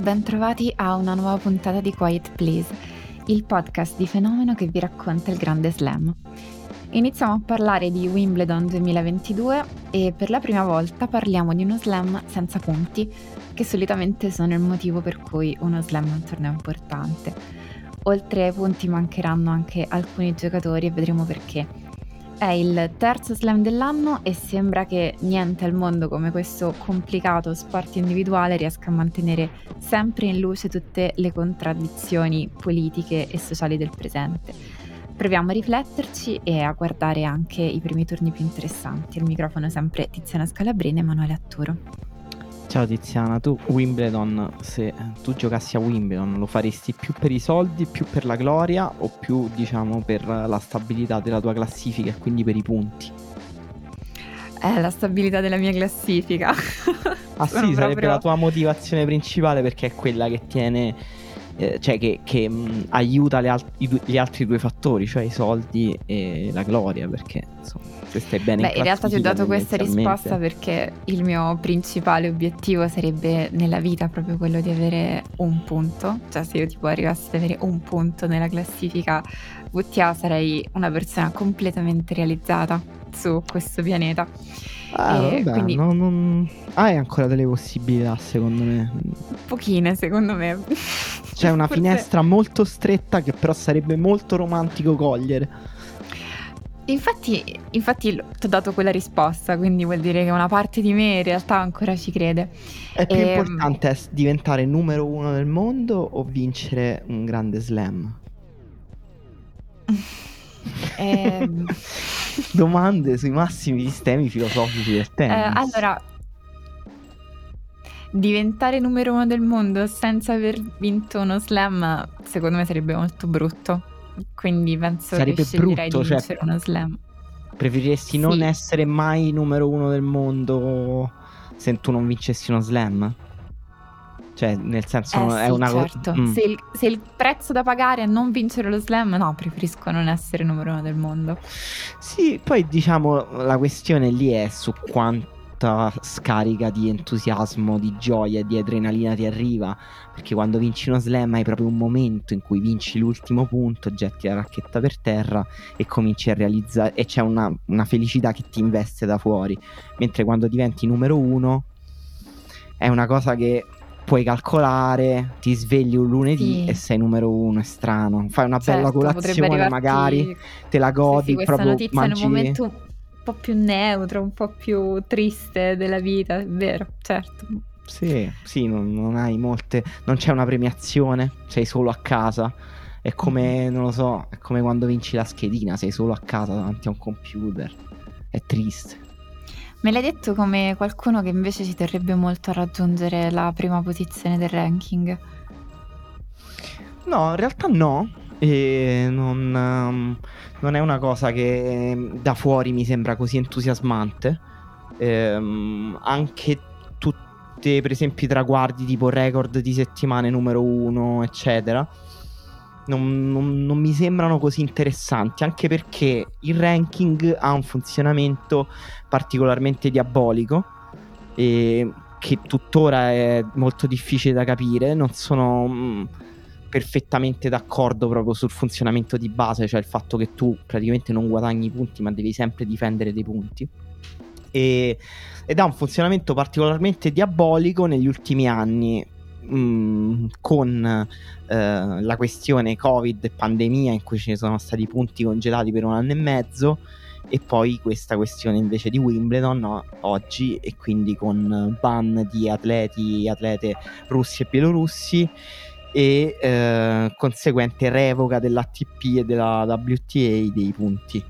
Bentrovati a una nuova puntata di Quiet Please, il podcast di Fenomeno che vi racconta il grande slam. Iniziamo a parlare di Wimbledon 2022 e per la prima volta parliamo di uno slam senza punti, che solitamente sono il motivo per cui uno slam è un torneo importante. Oltre ai punti mancheranno anche alcuni giocatori e vedremo perché. È il terzo slam dell'anno e sembra che niente al mondo come questo complicato sport individuale riesca a mantenere sempre in luce tutte le contraddizioni politiche e sociali del presente. Proviamo a rifletterci e a guardare anche i primi turni più interessanti. Al microfono sempre Tiziana Scalabrine e Emanuele Atturo. Ciao Tiziana, tu Wimbledon, se tu giocassi a Wimbledon lo faresti più per i soldi, più per la gloria o più diciamo per la stabilità della tua classifica e quindi per i punti? La stabilità della mia classifica. Ah sì, sarebbe proprio la tua motivazione principale, perché è quella che tiene, aiuta gli altri due fattori, cioè i soldi e la gloria, perché insomma se stai bene in realtà ti ho dato questa risposta perché il mio principale obiettivo sarebbe nella vita proprio quello di avere un punto, cioè se io tipo arrivassi ad avere un punto nella classifica WTA sarei una persona completamente realizzata su questo pianeta. Vabbè, quindi non hai ancora delle possibilità, secondo me. Pochine, secondo me. C'è una finestra molto stretta che però sarebbe molto romantico cogliere. Infatti ti ho dato quella risposta, quindi vuol dire che una parte di me in realtà ancora ci crede. È più importante diventare numero uno del mondo o vincere un grande slam? Domande sui massimi sistemi filosofici del tennis. Allora, diventare numero uno del mondo senza aver vinto uno slam secondo me sarebbe molto brutto, quindi penso sarebbe che sceglierei brutto, di vincere uno slam. Preferiresti sì, non essere mai numero uno del mondo se tu non vincessi uno slam? Cioè, nel senso, è sì, una cosa. Certo. Se il prezzo da pagare è non vincere lo slam, no, preferisco non essere numero uno del mondo. Sì, poi diciamo la questione lì è su quanta scarica di entusiasmo, di gioia, di adrenalina ti arriva. Perché quando vinci uno slam hai proprio un momento in cui vinci l'ultimo punto, getti la racchetta per terra e cominci a realizzare. E c'è una felicità che ti investe da fuori. Mentre quando diventi numero uno è una cosa che puoi calcolare, ti svegli un lunedì sì, e sei numero uno, è strano. Fai una bella colazione magari, te la godi, sì, proprio mangi. Questa notizia è un momento un po' più neutro, un po' più triste della vita, è vero, certo. Sì, non hai molte, non c'è una premiazione, sei solo a casa. È come, non lo so, è come quando vinci la schedina, sei solo a casa davanti a un computer, è triste. Me l'hai detto come qualcuno che invece ci terrebbe molto a raggiungere la prima posizione del ranking? No, in realtà no, e non è una cosa che da fuori mi sembra così entusiasmante. Anche tutte, per esempio, i traguardi tipo record di settimane numero uno, eccetera, non mi sembrano così interessanti, anche perché il ranking ha un funzionamento particolarmente diabolico e che tuttora è molto difficile da capire. Non sono perfettamente d'accordo proprio sul funzionamento di base, cioè il fatto che tu praticamente non guadagni punti ma devi sempre difendere dei punti, ed ha un funzionamento particolarmente diabolico negli ultimi anni. Con la questione Covid e pandemia, in cui ce ne sono stati punti congelati per 1 anno e mezzo, e poi questa questione invece di Wimbledon oggi, e quindi con ban di atlete russi e bielorussi, e conseguente revoca dell'ATP e della WTA dei punti,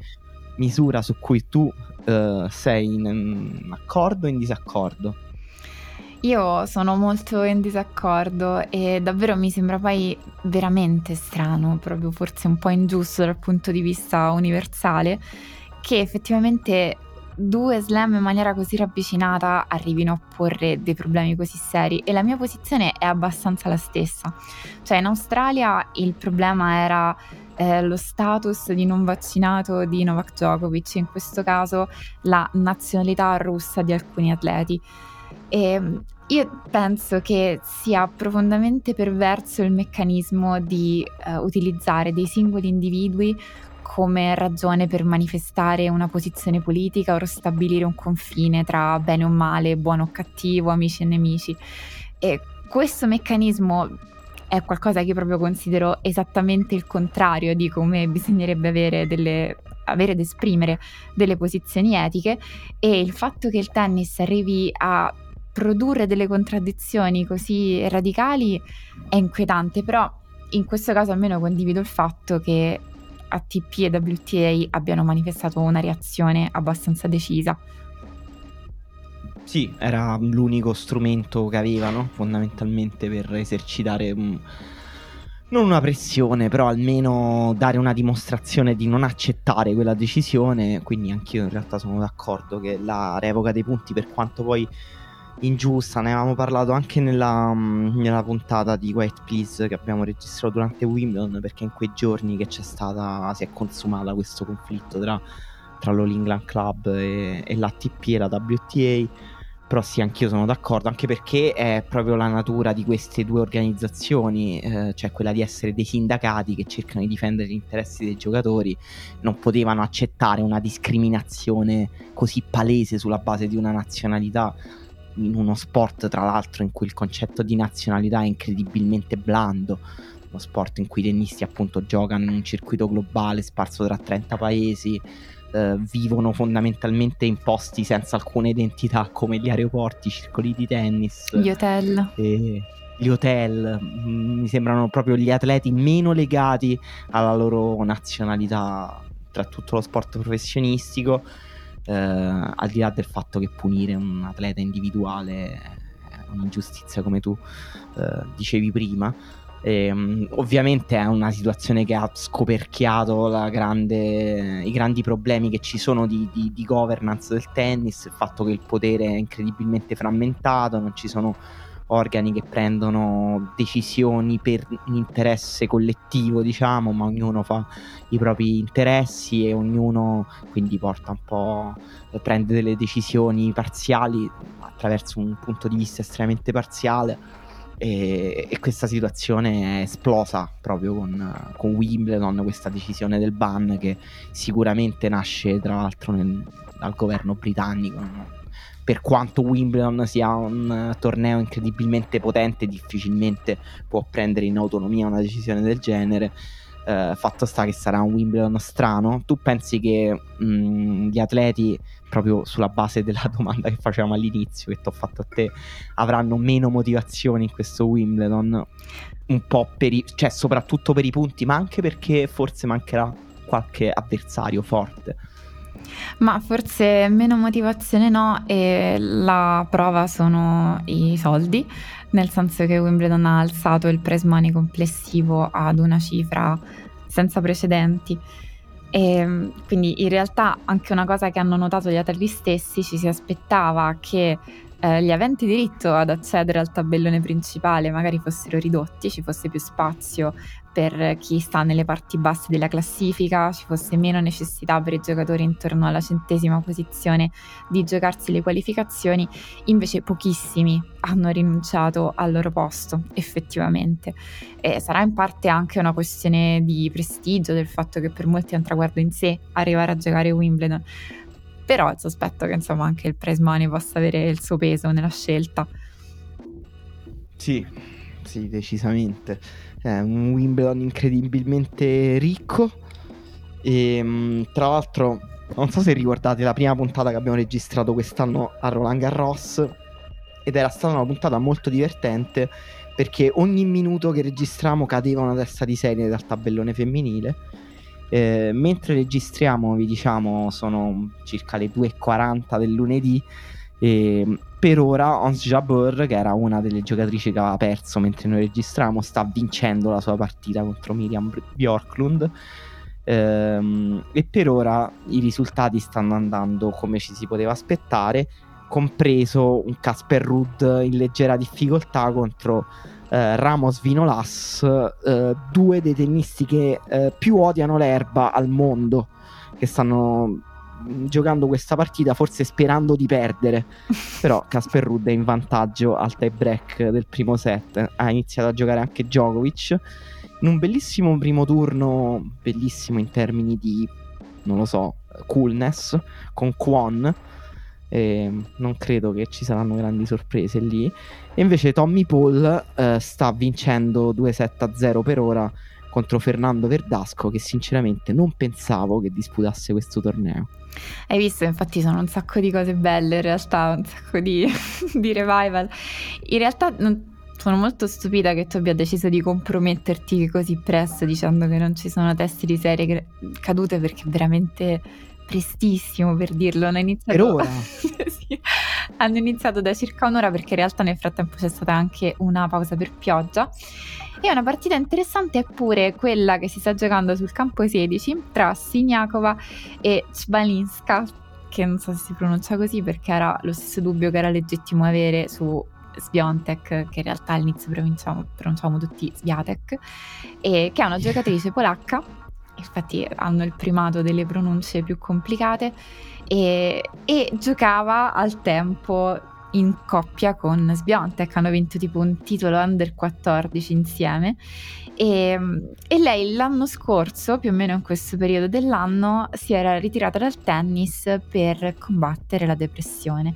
misura su cui tu sei in accordo o in disaccordo? Io sono molto in disaccordo e davvero mi sembra poi veramente strano, proprio forse un po' ingiusto dal punto di vista universale, che effettivamente due slam in maniera così ravvicinata arrivino a porre dei problemi così seri, e la mia posizione è abbastanza la stessa. Cioè, in Australia il problema era lo status di non vaccinato di Novak Djokovic, in questo caso la nazionalità russa di alcuni atleti, e io penso che sia profondamente perverso il meccanismo di utilizzare dei singoli individui come ragione per manifestare una posizione politica o stabilire un confine tra bene o male, buono o cattivo, amici e nemici. E questo meccanismo è qualcosa che io proprio considero esattamente il contrario di come bisognerebbe avere ed esprimere delle posizioni etiche, e il fatto che il tennis arrivi a produrre delle contraddizioni così radicali è inquietante. Però in questo caso almeno condivido il fatto che ATP e WTA abbiano manifestato una reazione abbastanza decisa. Sì, era l'unico strumento che avevano fondamentalmente per esercitare non una pressione, però almeno dare una dimostrazione di non accettare quella decisione. Quindi anch'io in realtà sono d'accordo che la revoca dei punti, per quanto poi ingiusta, ne avevamo parlato anche nella puntata di Quiet Please che abbiamo registrato durante Wimbledon, perché in quei giorni che si è consumata questo conflitto tra l'All England Club e l'ATP e la WTA. Però sì, anch'io sono d'accordo, anche perché è proprio la natura di queste due organizzazioni, cioè quella di essere dei sindacati che cercano di difendere gli interessi dei giocatori. Non potevano accettare una discriminazione così palese sulla base di una nazionalità, in uno sport tra l'altro in cui il concetto di nazionalità è incredibilmente blando, uno sport in cui i tennisti appunto giocano in un circuito globale sparso tra 30 paesi, vivono fondamentalmente in posti senza alcuna identità come gli aeroporti, i circoli di tennis, gli hotel. Mi sembrano proprio gli atleti meno legati alla loro nazionalità tra tutto lo sport professionistico. Al di là del fatto che punire un atleta individuale è un'ingiustizia, come tu dicevi prima, ovviamente è una situazione che ha scoperchiato i grandi problemi che ci sono di governance del tennis, il fatto che il potere è incredibilmente frammentato, non ci sono organi che prendono decisioni per un interesse collettivo, diciamo, ma ognuno fa i propri interessi e ognuno quindi prende delle decisioni parziali attraverso un punto di vista estremamente parziale, e questa situazione è esplosa proprio con Wimbledon, questa decisione del ban che sicuramente nasce tra l'altro dal governo britannico. Per quanto Wimbledon sia un torneo incredibilmente potente, difficilmente può prendere in autonomia una decisione del genere. Fatto sta che sarà un Wimbledon strano. Tu pensi che gli atleti, proprio sulla base della domanda che facevamo all'inizio, che ti ho fatto a te, avranno meno motivazioni in questo Wimbledon? Un po' cioè soprattutto per i punti, ma anche perché forse mancherà qualche avversario forte. Ma forse meno motivazione no, e la prova sono i soldi, nel senso che Wimbledon ha alzato il prize money complessivo ad una cifra senza precedenti, e quindi in realtà anche una cosa che hanno notato gli atleti stessi: ci si aspettava che gli aventi diritto ad accedere al tabellone principale magari fossero ridotti, ci fosse più spazio per chi sta nelle parti basse della classifica, ci fosse meno necessità per i giocatori intorno alla 100ª posizione di giocarsi le qualificazioni. Invece pochissimi hanno rinunciato al loro posto effettivamente, e sarà in parte anche una questione di prestigio, del fatto che per molti è un traguardo in sé arrivare a giocare Wimbledon, però il sospetto che insomma anche il prize money possa avere il suo peso nella scelta. Sì, decisamente. È un Wimbledon incredibilmente ricco e, tra l'altro, non so se ricordate la prima puntata che abbiamo registrato quest'anno a Roland Garros, ed era stata una puntata molto divertente perché ogni minuto che registriamo cadeva una testa di serie dal tabellone femminile. Mentre registriamo, vi diciamo, sono circa le 2:40 del lunedì. Per ora Ons Jabeur, che era una delle giocatrici che aveva perso mentre noi registriamo, sta vincendo la sua partita contro Miriam Bjorklund, e per ora i risultati stanno andando come ci si poteva aspettare, compreso un Casper Ruud in leggera difficoltà contro Ramos Vinolas, due dei tennisti che più odiano l'erba al mondo, che stanno giocando questa partita forse sperando di perdere. Però Casper Ruud è in vantaggio al tie break del primo set. Ha iniziato a giocare anche Djokovic in un bellissimo primo turno, bellissimo in termini di, non lo so, coolness, con Kwon. Non credo che ci saranno grandi sorprese lì. E invece Tommy Paul sta vincendo 2-7-0 per ora contro Fernando Verdasco, che sinceramente non pensavo che disputasse questo torneo. Hai visto, infatti sono un sacco di cose belle in realtà, un sacco di revival. In realtà sono molto stupita che tu abbia deciso di comprometterti così presto dicendo che non ci sono teste di serie cadute, perché veramente prestissimo per dirlo. Hanno iniziato per ora. Sì. Hanno iniziato da circa un'ora, perché in realtà nel frattempo c'è stata anche una pausa per pioggia. E una partita interessante è pure quella che si sta giocando sul campo 16 tra Siniakova e Cvalinska, che non so se si pronuncia così, perché era lo stesso dubbio che era legittimo avere su Świątek, che in realtà all'inizio pronunciamo tutti Świątek, e che è una giocatrice polacca. Infatti hanno il primato delle pronunce più complicate, e giocava al tempo in coppia con Świątek. Hanno vinto tipo un titolo under 14 insieme, e lei l'anno scorso, più o meno in questo periodo dell'anno, si era ritirata dal tennis per combattere la depressione,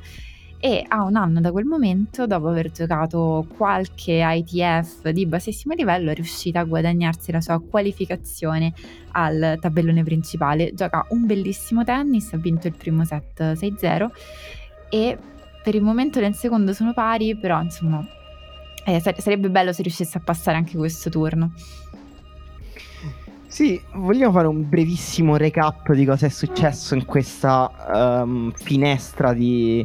e a un anno da quel momento, dopo aver giocato qualche ITF di bassissimo livello, è riuscita a guadagnarsi la sua qualificazione al tabellone principale. Gioca un bellissimo tennis, ha vinto il primo set 6-0, e per il momento nel secondo sono pari, però insomma sarebbe bello se riuscisse a passare anche questo turno. Sì, vogliamo fare un brevissimo recap di cosa è successo in questa finestra di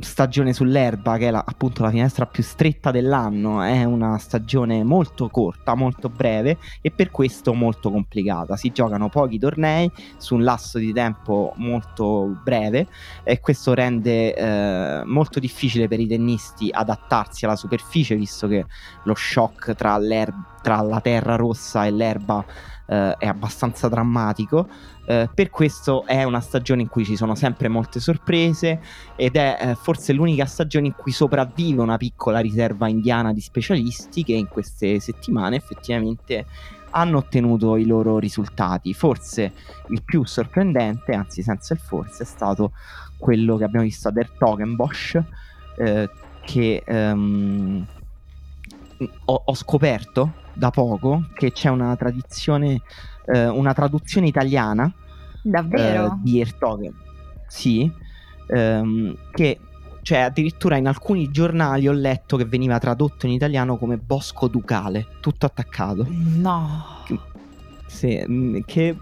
stagione sull'erba, che è appunto la finestra più stretta dell'anno. È una stagione molto corta, molto breve, e per questo molto complicata. Si giocano pochi tornei su un lasso di tempo molto breve, e questo rende molto difficile per i tennisti adattarsi alla superficie, visto che lo shock tra la terra rossa e l'erba è abbastanza drammatico. Per questo è una stagione in cui ci sono sempre molte sorprese, ed è forse l'unica stagione in cui sopravvive una piccola riserva indiana di specialisti, che in queste settimane effettivamente hanno ottenuto i loro risultati. Forse il più sorprendente, anzi senza il forse, è stato quello che abbiamo visto ad Hertogenbosch, che ho scoperto da poco che c'è una tradizione, una traduzione italiana. Davvero? Di Hertogen. Sì, che cioè addirittura in alcuni giornali ho letto che veniva tradotto in italiano come bosco ducale, tutto attaccato. No. Sì, che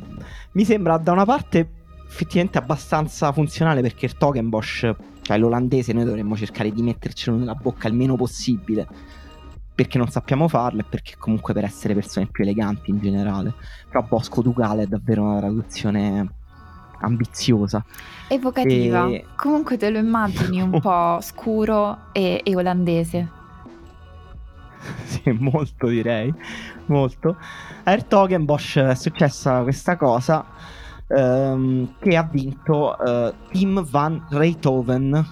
mi sembra da una parte effettivamente abbastanza funzionale, perché Hertogenbosch, cioè l'olandese, noi dovremmo cercare di mettercelo nella bocca il meno possibile, perché non sappiamo farlo e perché comunque per essere persone più eleganti in generale. Però bosco ducale è davvero una traduzione ambiziosa, evocativa, e comunque te lo immagini un po' scuro e olandese. Sì, molto, direi molto. A Hertogenbosch è successa questa cosa, che ha vinto Tim Van Rijthoven,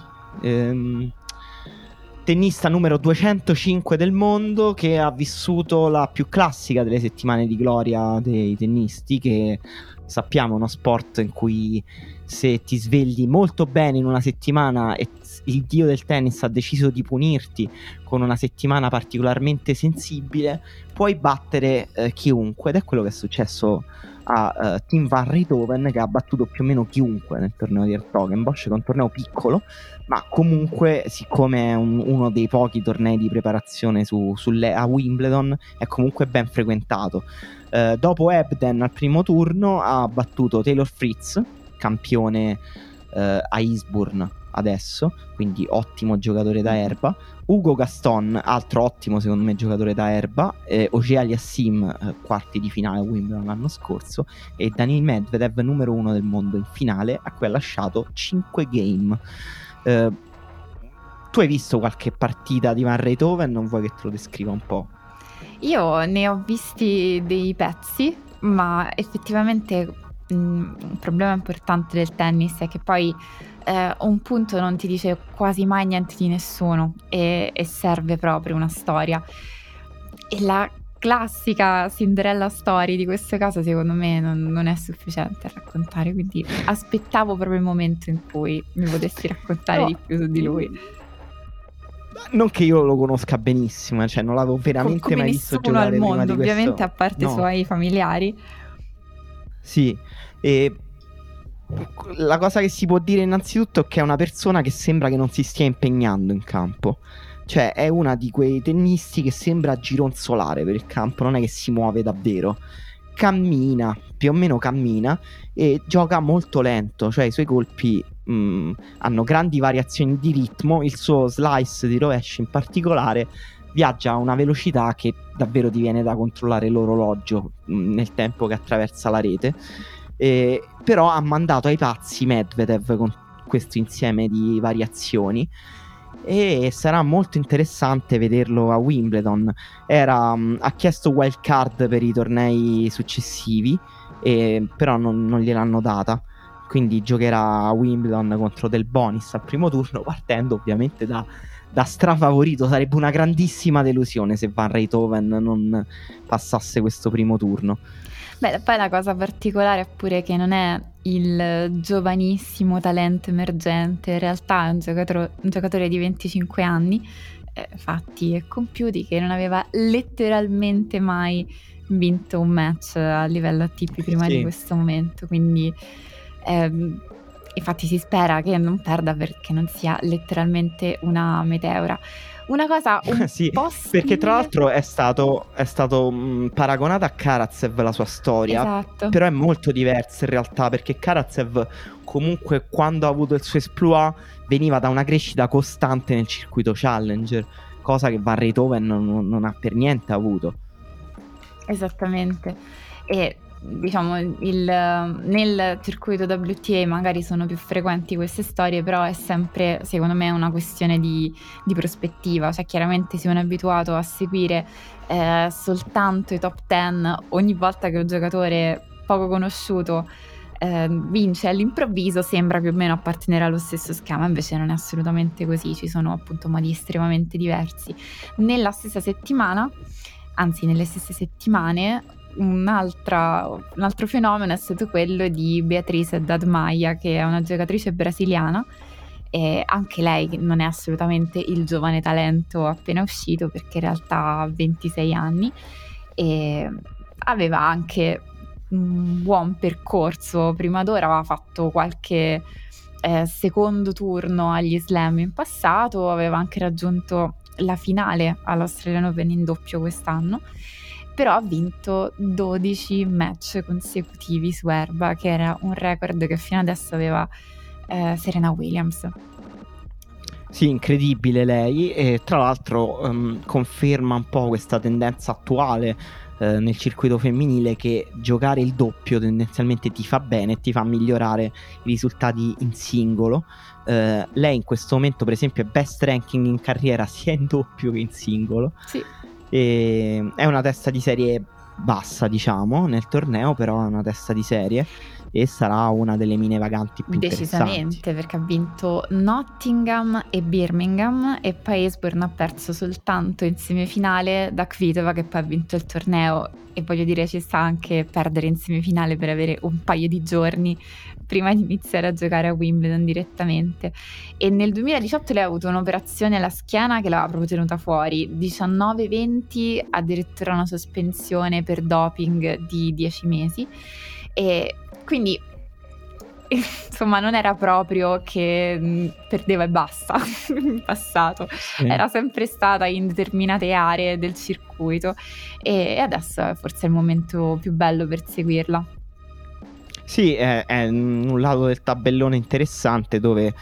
tennista numero 205 del mondo, che ha vissuto la più classica delle settimane di gloria dei tennisti, che sappiamo, uno sport in cui se ti svegli molto bene in una settimana e il dio del tennis ha deciso di punirti con una settimana particolarmente sensibile, puoi battere chiunque, ed è quello che è successo a Tim Van Rijthoven, che ha battuto più o meno chiunque nel torneo di Hertogenbosch, che è un torneo piccolo, ma comunque, siccome è uno dei pochi tornei di preparazione a Wimbledon, è comunque ben frequentato. Dopo Ebden al primo turno ha battuto Taylor Fritz, campione a Eastbourne adesso, quindi ottimo giocatore da erba, Hugo Gaston, altro ottimo secondo me giocatore da erba, Auger-Aliassime, quarti di finale a Wimbledon l'anno scorso, e Daniil Medvedev, numero uno del mondo in finale, a cui ha lasciato 5 game. Tu hai visto qualche partita di Van Rijthoven? Non vuoi che te lo descriva un po'? Io ne ho visti dei pezzi, ma effettivamente un problema importante del tennis è che poi un punto non ti dice quasi mai niente di nessuno, e serve proprio una storia, e la classica Cinderella story di questo caso secondo me non è sufficiente a raccontare, quindi aspettavo proprio il momento in cui mi potessi raccontare di più su di lui. Non che io lo conosca benissimo, cioè non l'avevo veramente come mai visto giocare al mondo, prima di questo, ovviamente, a parte i suoi familiari. Sì, e la cosa che si può dire innanzitutto è che è una persona che sembra che non si stia impegnando in campo, cioè è una di quei tennisti che sembra gironzolare per il campo, non è che si muove davvero, cammina, più o meno cammina, e gioca molto lento, cioè i suoi colpi hanno grandi variazioni di ritmo, il suo slice di rovescio in particolare viaggia a una velocità che davvero ti viene da controllare l'orologio nel tempo che attraversa la rete, però ha mandato ai pazzi Medvedev con questo insieme di variazioni, e sarà molto interessante vederlo a Wimbledon. Ha chiesto wild card per i tornei successivi, però non gliel'hanno data, quindi giocherà a Wimbledon contro Del Bonis al primo turno, partendo ovviamente da strafavorito. Sarebbe una grandissima delusione se Van Rijthoven non passasse questo primo turno. Beh, poi la cosa particolare è pure che non è il giovanissimo talento emergente, in realtà è un giocatore di 25 anni, fatti e compiuti, che non aveva letteralmente mai vinto un match a livello ATP prima di questo momento, quindi infatti si spera che non perda, perché non sia letteralmente una meteora. Una cosa un po' simile, perché tra l'altro è stato paragonato a Karatsev la sua storia, esatto. Però è molto diversa in realtà, perché Karatsev comunque, quando ha avuto il suo esploit, veniva da una crescita costante nel circuito Challenger, cosa che Van Rijthoven non ha per niente avuto. Esattamente. E diciamo nel circuito WTA magari sono più frequenti queste storie, però è sempre secondo me una questione di prospettiva, cioè chiaramente se uno è abituato a seguire soltanto i top 10, ogni volta che un giocatore poco conosciuto vince all'improvviso sembra più o meno appartenere allo stesso schema, invece non è assolutamente così, ci sono appunto modi estremamente diversi. Nelle stesse settimane un altro fenomeno è stato quello di Beatriz Dadmaia, che è una giocatrice brasiliana, e anche lei non è assolutamente il giovane talento appena uscito, perché in realtà ha 26 anni e aveva anche un buon percorso prima d'ora, aveva fatto qualche secondo turno agli slam in passato, aveva anche raggiunto la finale all'Australian Open in doppio quest'anno, però ha vinto 12 match consecutivi su erba, che era un record che fino adesso aveva Serena Williams. Sì, incredibile lei, e tra l'altro conferma un po' questa tendenza attuale nel circuito femminile, che giocare il doppio tendenzialmente ti fa bene e ti fa migliorare i risultati in singolo. Lei in questo momento per esempio è best ranking in carriera sia in doppio che in singolo. Sì. È una testa di serie bassa, diciamo, nel torneo, però è una testa di serie e sarà una delle mine vaganti più interessanti. Decisamente, perché ha vinto Nottingham e Birmingham e poi Eastbourne ha perso soltanto in semifinale da Kvitova, che poi ha vinto il torneo, e voglio dire, ci sta anche perdere in semifinale per avere un paio di giorni prima di iniziare a giocare a Wimbledon direttamente. E nel 2018 lei ha avuto un'operazione alla schiena che l'aveva proprio tenuta fuori, 19-20, addirittura una sospensione per doping di 10 mesi e quindi insomma non era proprio che perdeva e basta in passato, era sempre stata in determinate aree del circuito e adesso è forse il momento più bello per seguirla. Sì, è un lato del tabellone interessante dove,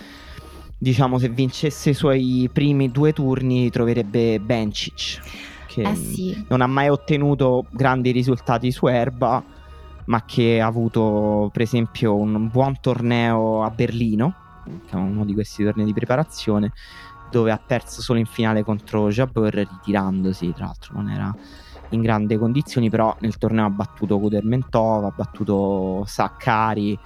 diciamo, se vincesse i suoi primi due turni troverebbe Bencic, che sì, non ha mai ottenuto grandi risultati su erba, ma che ha avuto per esempio un buon torneo a Berlino, che è uno di questi tornei di preparazione, dove ha perso solo in finale contro Jabeur, ritirandosi, tra l'altro non era in grandi condizioni, però nel torneo ha battuto Kudermentova, ha battuto Sakkari,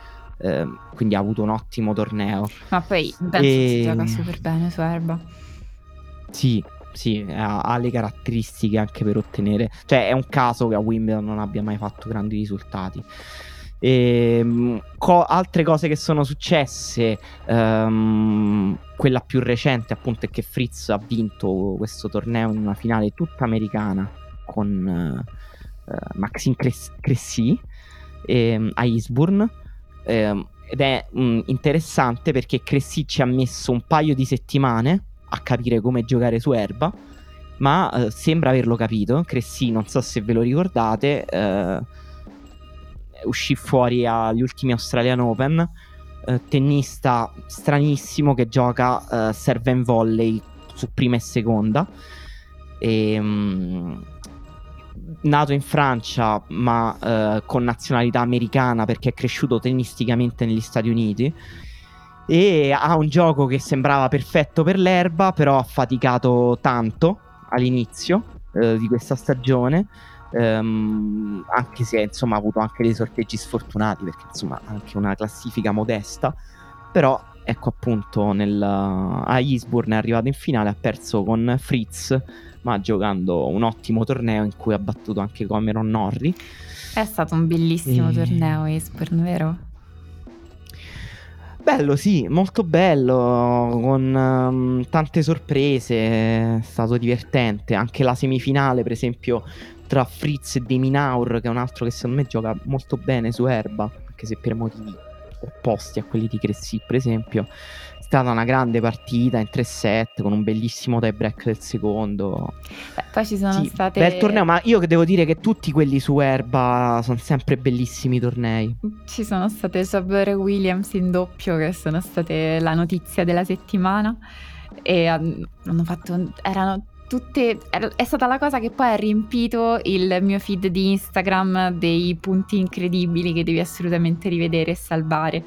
quindi ha avuto un ottimo torneo. Ma poi penso si gioca super bene su erba. Sì, sì, ha le caratteristiche anche per ottenere, cioè è un caso che a Wimbledon non abbia mai fatto grandi risultati. Altre cose che sono successe, quella più recente appunto è che Fritz ha vinto questo torneo in una finale tutta americana con Maxime Cressy a Eastbourne, ed è interessante perché Cressy ci ha messo un paio di settimane a capire come giocare su erba, ma sembra averlo capito. Cressy, non so se ve lo ricordate, uscì fuori agli ultimi Australian Open, tennista stranissimo che gioca serve and volley su prima e seconda, nato in Francia ma con nazionalità americana perché è cresciuto tennisticamente negli Stati Uniti, e ha un gioco che sembrava perfetto per l'erba, però ha faticato tanto all'inizio di questa stagione, anche se insomma ha avuto anche dei sorteggi sfortunati, perché insomma anche una classifica modesta, però ecco appunto a Eastbourne è arrivato in finale, ha perso con Fritz, ma giocando un ottimo torneo in cui ha battuto anche Cameron Norrie. È stato un bellissimo torneo Eastbourne, vero? Bello, sì, molto bello, con tante sorprese, è stato divertente. Anche la semifinale, per esempio, tra Fritz e De Minaur, che è un altro che secondo me gioca molto bene su erba, anche se per motivi opposti a quelli di Cressy, per esempio. È stata una grande partita in 3-7 con un bellissimo tie break del secondo. Beh, poi ci sono state... Bel torneo, ma io devo dire che tutti quelli su erba sono sempre bellissimi tornei. Ci sono state Jabeur e Williams in doppio, che sono state la notizia della settimana, e hanno fatto... erano tutte... è stata la cosa che poi ha riempito il mio feed di Instagram dei punti incredibili che devi assolutamente rivedere e salvare.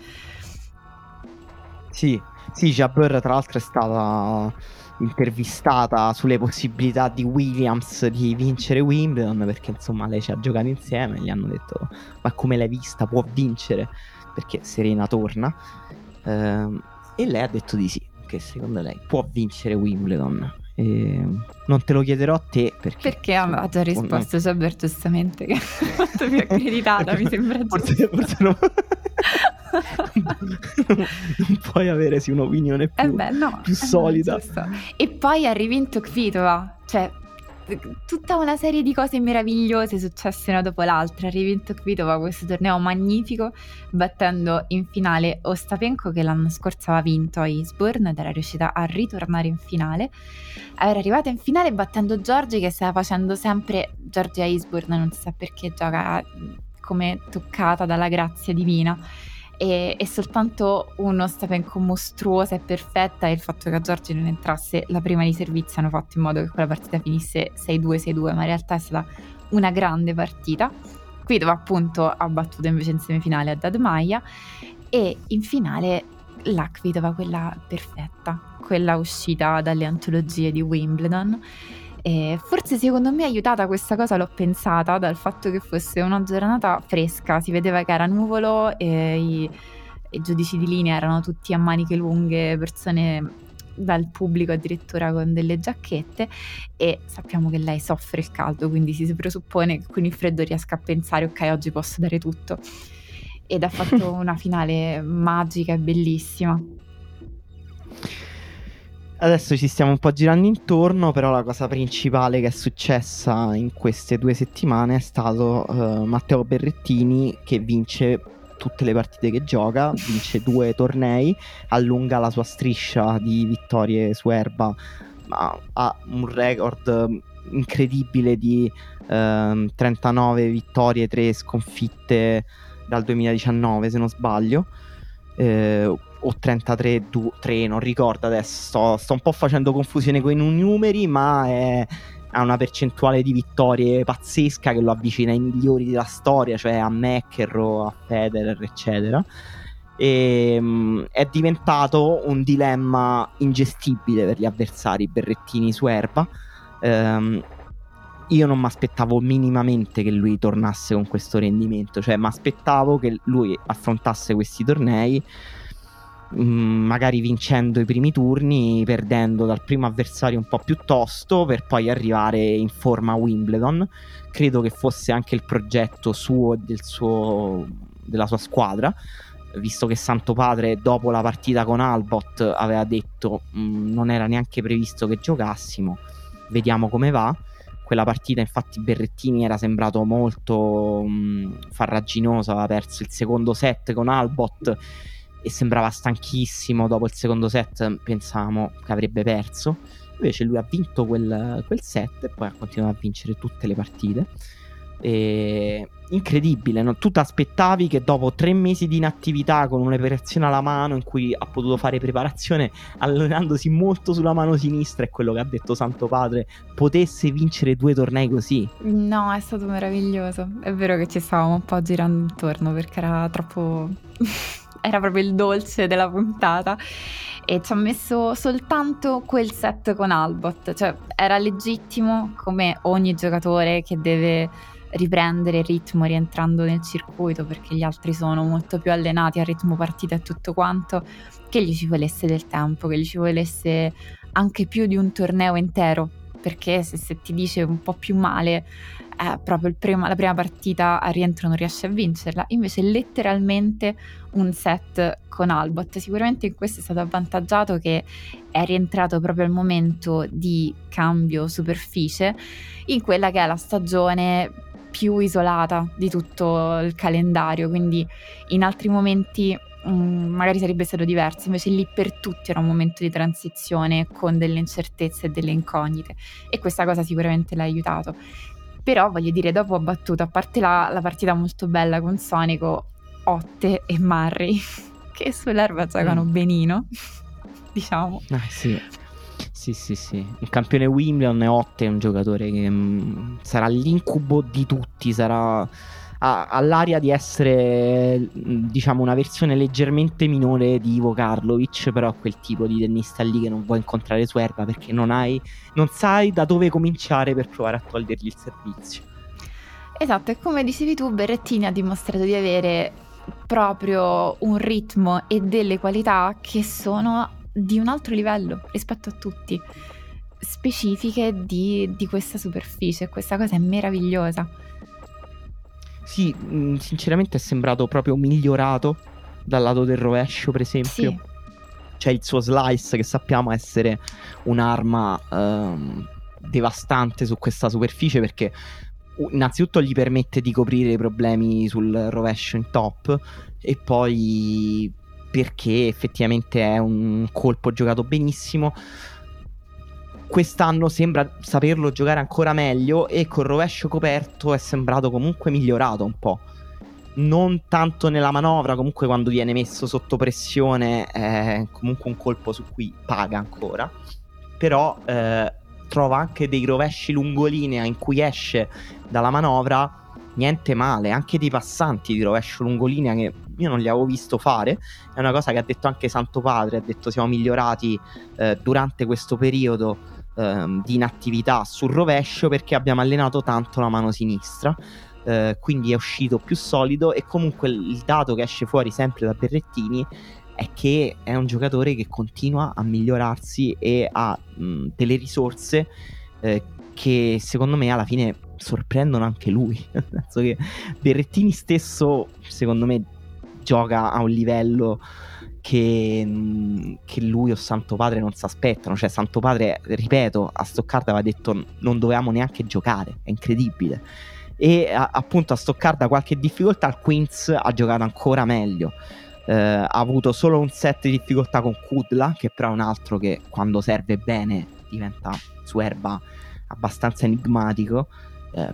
Sì. Sì, Jabeur tra l'altro è stata intervistata sulle possibilità di Williams di vincere Wimbledon, perché insomma lei ci ha giocato insieme e gli hanno detto: ma come l'hai vista, può vincere? Perché Serena torna, e lei ha detto di sì, che secondo lei può vincere Wimbledon. Non te lo chiederò a te perché ha già risposto Jabeur, giustamente, che è molto più accreditata. Mi sembra giusto, forse no. Non puoi avere un'opinione più solida. E poi ha rivinto Kvitova, cioè tutta una serie di cose meravigliose successe una dopo l'altra. Ha rivinto Kvitova questo torneo magnifico, battendo in finale Ostapenko, che l'anno scorso aveva vinto a Eastbourne ed era riuscita a ritornare in finale. Era arrivata in finale battendo Giorgi, che stava facendo sempre... Giorgi a Eastbourne non si sa perché gioca come toccata dalla grazia divina, e soltanto uno Ostapenko mostruosa e perfetta, e il fatto che a Giorgi non entrasse la prima di servizio hanno fatto in modo che quella partita finisse 6-2, 6-2, ma in realtà è stata una grande partita. Qui dove appunto ha battuto invece in semifinale a Dadmaia, e in finale la Kvitova, quella perfetta, quella uscita dalle antologie di Wimbledon, E forse secondo me aiutata questa cosa, l'ho pensata, dal fatto che fosse una giornata fresca, si vedeva che era nuvolo e i giudici di linea erano tutti a maniche lunghe, persone dal pubblico addirittura con delle giacchette, e sappiamo che lei soffre il caldo, quindi si presuppone che con il freddo riesca a pensare ok, oggi posso dare tutto, ed ha fatto una finale magica e bellissima. Adesso ci stiamo un po' girando intorno, però la cosa principale che è successa in queste 2 settimane è stato Matteo Berrettini che vince tutte le partite che gioca, vince 2 tornei, allunga la sua striscia di vittorie su erba, ma ha un record incredibile di 39 vittorie, 3 sconfitte dal 2019 se non sbaglio, o 33, non ricordo adesso, sto un po' facendo confusione con i numeri, ma ha una percentuale di vittorie pazzesca che lo avvicina ai migliori della storia, cioè a McEnroe, a Federer eccetera, e è diventato un dilemma ingestibile per gli avversari Berrettini su erba. Io non mi aspettavo minimamente che lui tornasse con questo rendimento, cioè mi aspettavo che lui affrontasse questi tornei magari vincendo i primi turni, perdendo dal primo avversario un po' più tosto, per poi arrivare in forma a Wimbledon. Credo che fosse anche il progetto suo, della sua squadra, visto che Santo Padre dopo la partita con Albot aveva detto non era neanche previsto che giocassimo, vediamo come va. Quella partita infatti Berrettini era sembrato molto farraginoso, aveva perso il secondo set con Albot e sembrava stanchissimo dopo il secondo set, pensavamo che avrebbe perso, invece lui ha vinto quel set e poi ha continuato a vincere tutte le partite. Incredibile, no? Tu ti aspettavi che dopo 3 mesi di inattività, con un'operazione alla mano in cui ha potuto fare preparazione allenandosi molto sulla mano sinistra, e quello che ha detto Santo Padre, potesse vincere 2 tornei così? No, è stato meraviglioso. È vero che ci stavamo un po' girando intorno perché era troppo... era proprio il dolce della puntata, e ci ha messo soltanto quel set con Albot, cioè era legittimo come ogni giocatore che deve riprendere il ritmo rientrando nel circuito perché gli altri sono molto più allenati al ritmo partita e tutto quanto, che gli ci volesse del tempo, che gli ci volesse anche più di un torneo intero, perché se ti dice un po' più male proprio la prima partita al rientro non riesce a vincerla, invece letteralmente un set con Albot. Sicuramente in questo è stato avvantaggiato che è rientrato proprio al momento di cambio superficie, in quella che è la stagione più isolata di tutto il calendario, quindi in altri momenti magari sarebbe stato diverso, invece lì per tutti era un momento di transizione con delle incertezze e delle incognite, e questa cosa sicuramente l'ha aiutato. Però voglio dire, dopo ha battuto, a parte la partita molto bella con Sonico, Otte e Murray che sull'erba giocano benino diciamo. Sì, il campione Wimbledon. Otte è un giocatore che sarà l'incubo di tutti, ha l'aria di essere, diciamo, una versione leggermente minore di Ivo Karlovic, però quel tipo di tennista lì che non vuoi incontrare su erba perché non sai da dove cominciare per provare a togliergli il servizio. Esatto, e come dicevi tu, Berrettini ha dimostrato di avere proprio un ritmo e delle qualità che sono di un altro livello rispetto a tutti, specifiche di questa superficie. Questa cosa è meravigliosa. Sì, sinceramente è sembrato proprio migliorato dal lato del rovescio, per esempio. Sì. Cioè il suo slice, che sappiamo essere un'arma devastante su questa superficie, perché innanzitutto gli permette di coprire i problemi sul rovescio in top, e poi perché effettivamente è un colpo giocato benissimo. Quest'anno sembra saperlo giocare ancora meglio, e col rovescio coperto è sembrato comunque migliorato un po'. Non tanto nella manovra, comunque quando viene messo sotto pressione è comunque un colpo su cui paga ancora, però trova anche dei rovesci lungolinea in cui esce dalla manovra niente male, anche dei passanti di rovescio lungolinea che io non li avevo visto fare. È una cosa che ha detto anche Santo Padre, ha detto siamo migliorati durante questo periodo di inattività sul rovescio, perché abbiamo allenato tanto la mano sinistra, quindi è uscito più solido. E comunque il dato che esce fuori sempre da Berrettini è che è un giocatore che continua a migliorarsi e ha delle risorse che secondo me alla fine sorprendono anche lui, nel senso che Berrettini stesso secondo me gioca a un livello che lui o Santo Padre non si aspettano. Cioè Santo Padre, ripeto, a Stoccarda aveva detto non dovevamo neanche giocare, è incredibile, e appunto a Stoccarda qualche difficoltà, al Queens ha giocato ancora meglio. Ha avuto solo un set di difficoltà con Kudla, che però è un altro che quando serve bene diventa su erba abbastanza enigmatico,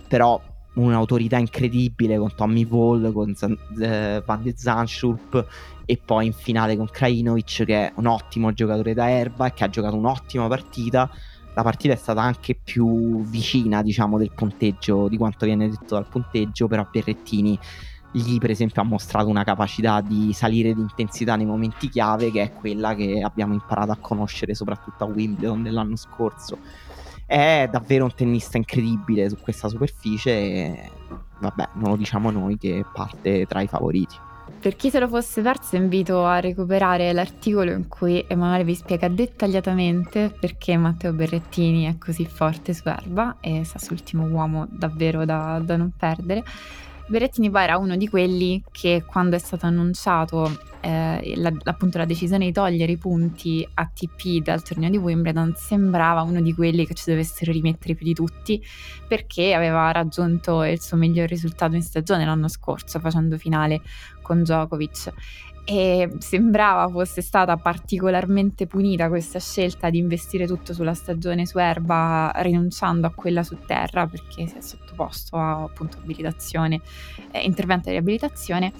però un'autorità incredibile con Tommy Paul, con Van de Zandschulp, e poi in finale con Krajinovic, che è un ottimo giocatore da erba e che ha giocato un'ottima partita. La partita è stata anche più vicina, diciamo, del punteggio, di quanto viene detto dal punteggio, però Berrettini gli per esempio ha mostrato una capacità di salire di intensità nei momenti chiave, che è quella che abbiamo imparato a conoscere soprattutto a Wimbledon dell'anno scorso. È davvero un tennista incredibile su questa superficie e, vabbè, non lo diciamo noi, che parte tra i favoriti. Per chi se lo fosse perso, invito a recuperare l'articolo in cui Emanuele vi spiega dettagliatamente perché Matteo Berrettini è così forte su erba e sa sull'ultimo uomo davvero da non perdere. Berrettini poi era uno di quelli che, quando è stato annunciato appunto la decisione di togliere i punti ATP dal torneo di Wimbledon, sembrava uno di quelli che ci dovessero rimettere più di tutti, perché aveva raggiunto il suo miglior risultato in stagione l'anno scorso facendo finale con Djokovic, e sembrava fosse stata particolarmente punita questa scelta di investire tutto sulla stagione su erba, rinunciando a quella su terra, perché si è sottoposto a, appunto, abilitazione, intervento di riabilitazione.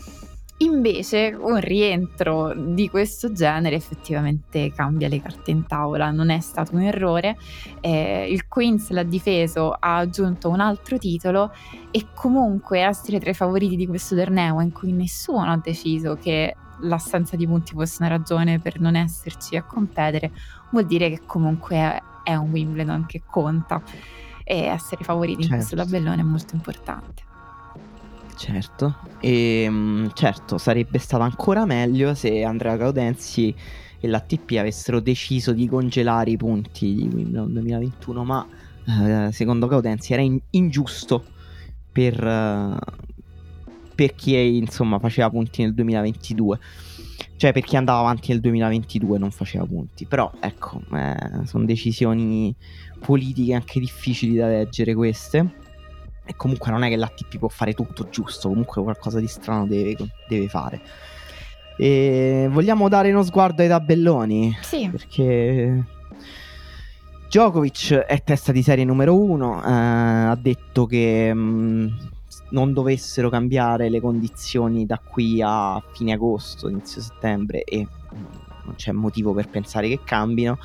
Invece un rientro di questo genere effettivamente cambia le carte in tavola, non è stato un errore, il Queens l'ha difeso, ha aggiunto un altro titolo, e comunque essere tra i favoriti di questo torneo in cui nessuno ha deciso che l'assenza di punti fosse una ragione per non esserci a competere, vuol dire che comunque è un Wimbledon che conta, e essere favoriti, certo, in questo tabellone è molto importante. Certo, e certo, sarebbe stato ancora meglio se Andrea Gaudenzi e l'ATP avessero deciso di congelare i punti di Wimbledon 2021, ma secondo Gaudenzi era ingiusto per chi insomma faceva punti nel 2022, cioè per chi andava avanti nel 2022 non faceva punti. Però ecco, sono decisioni politiche anche difficili da leggere queste, e comunque non è che l'ATP può fare tutto giusto, comunque qualcosa di strano deve fare. E vogliamo dare uno sguardo ai tabelloni? Sì. Perché Djokovic è testa di serie numero 1, ha detto che non dovessero cambiare le condizioni da qui a fine agosto, inizio settembre, e non c'è motivo per pensare che cambino.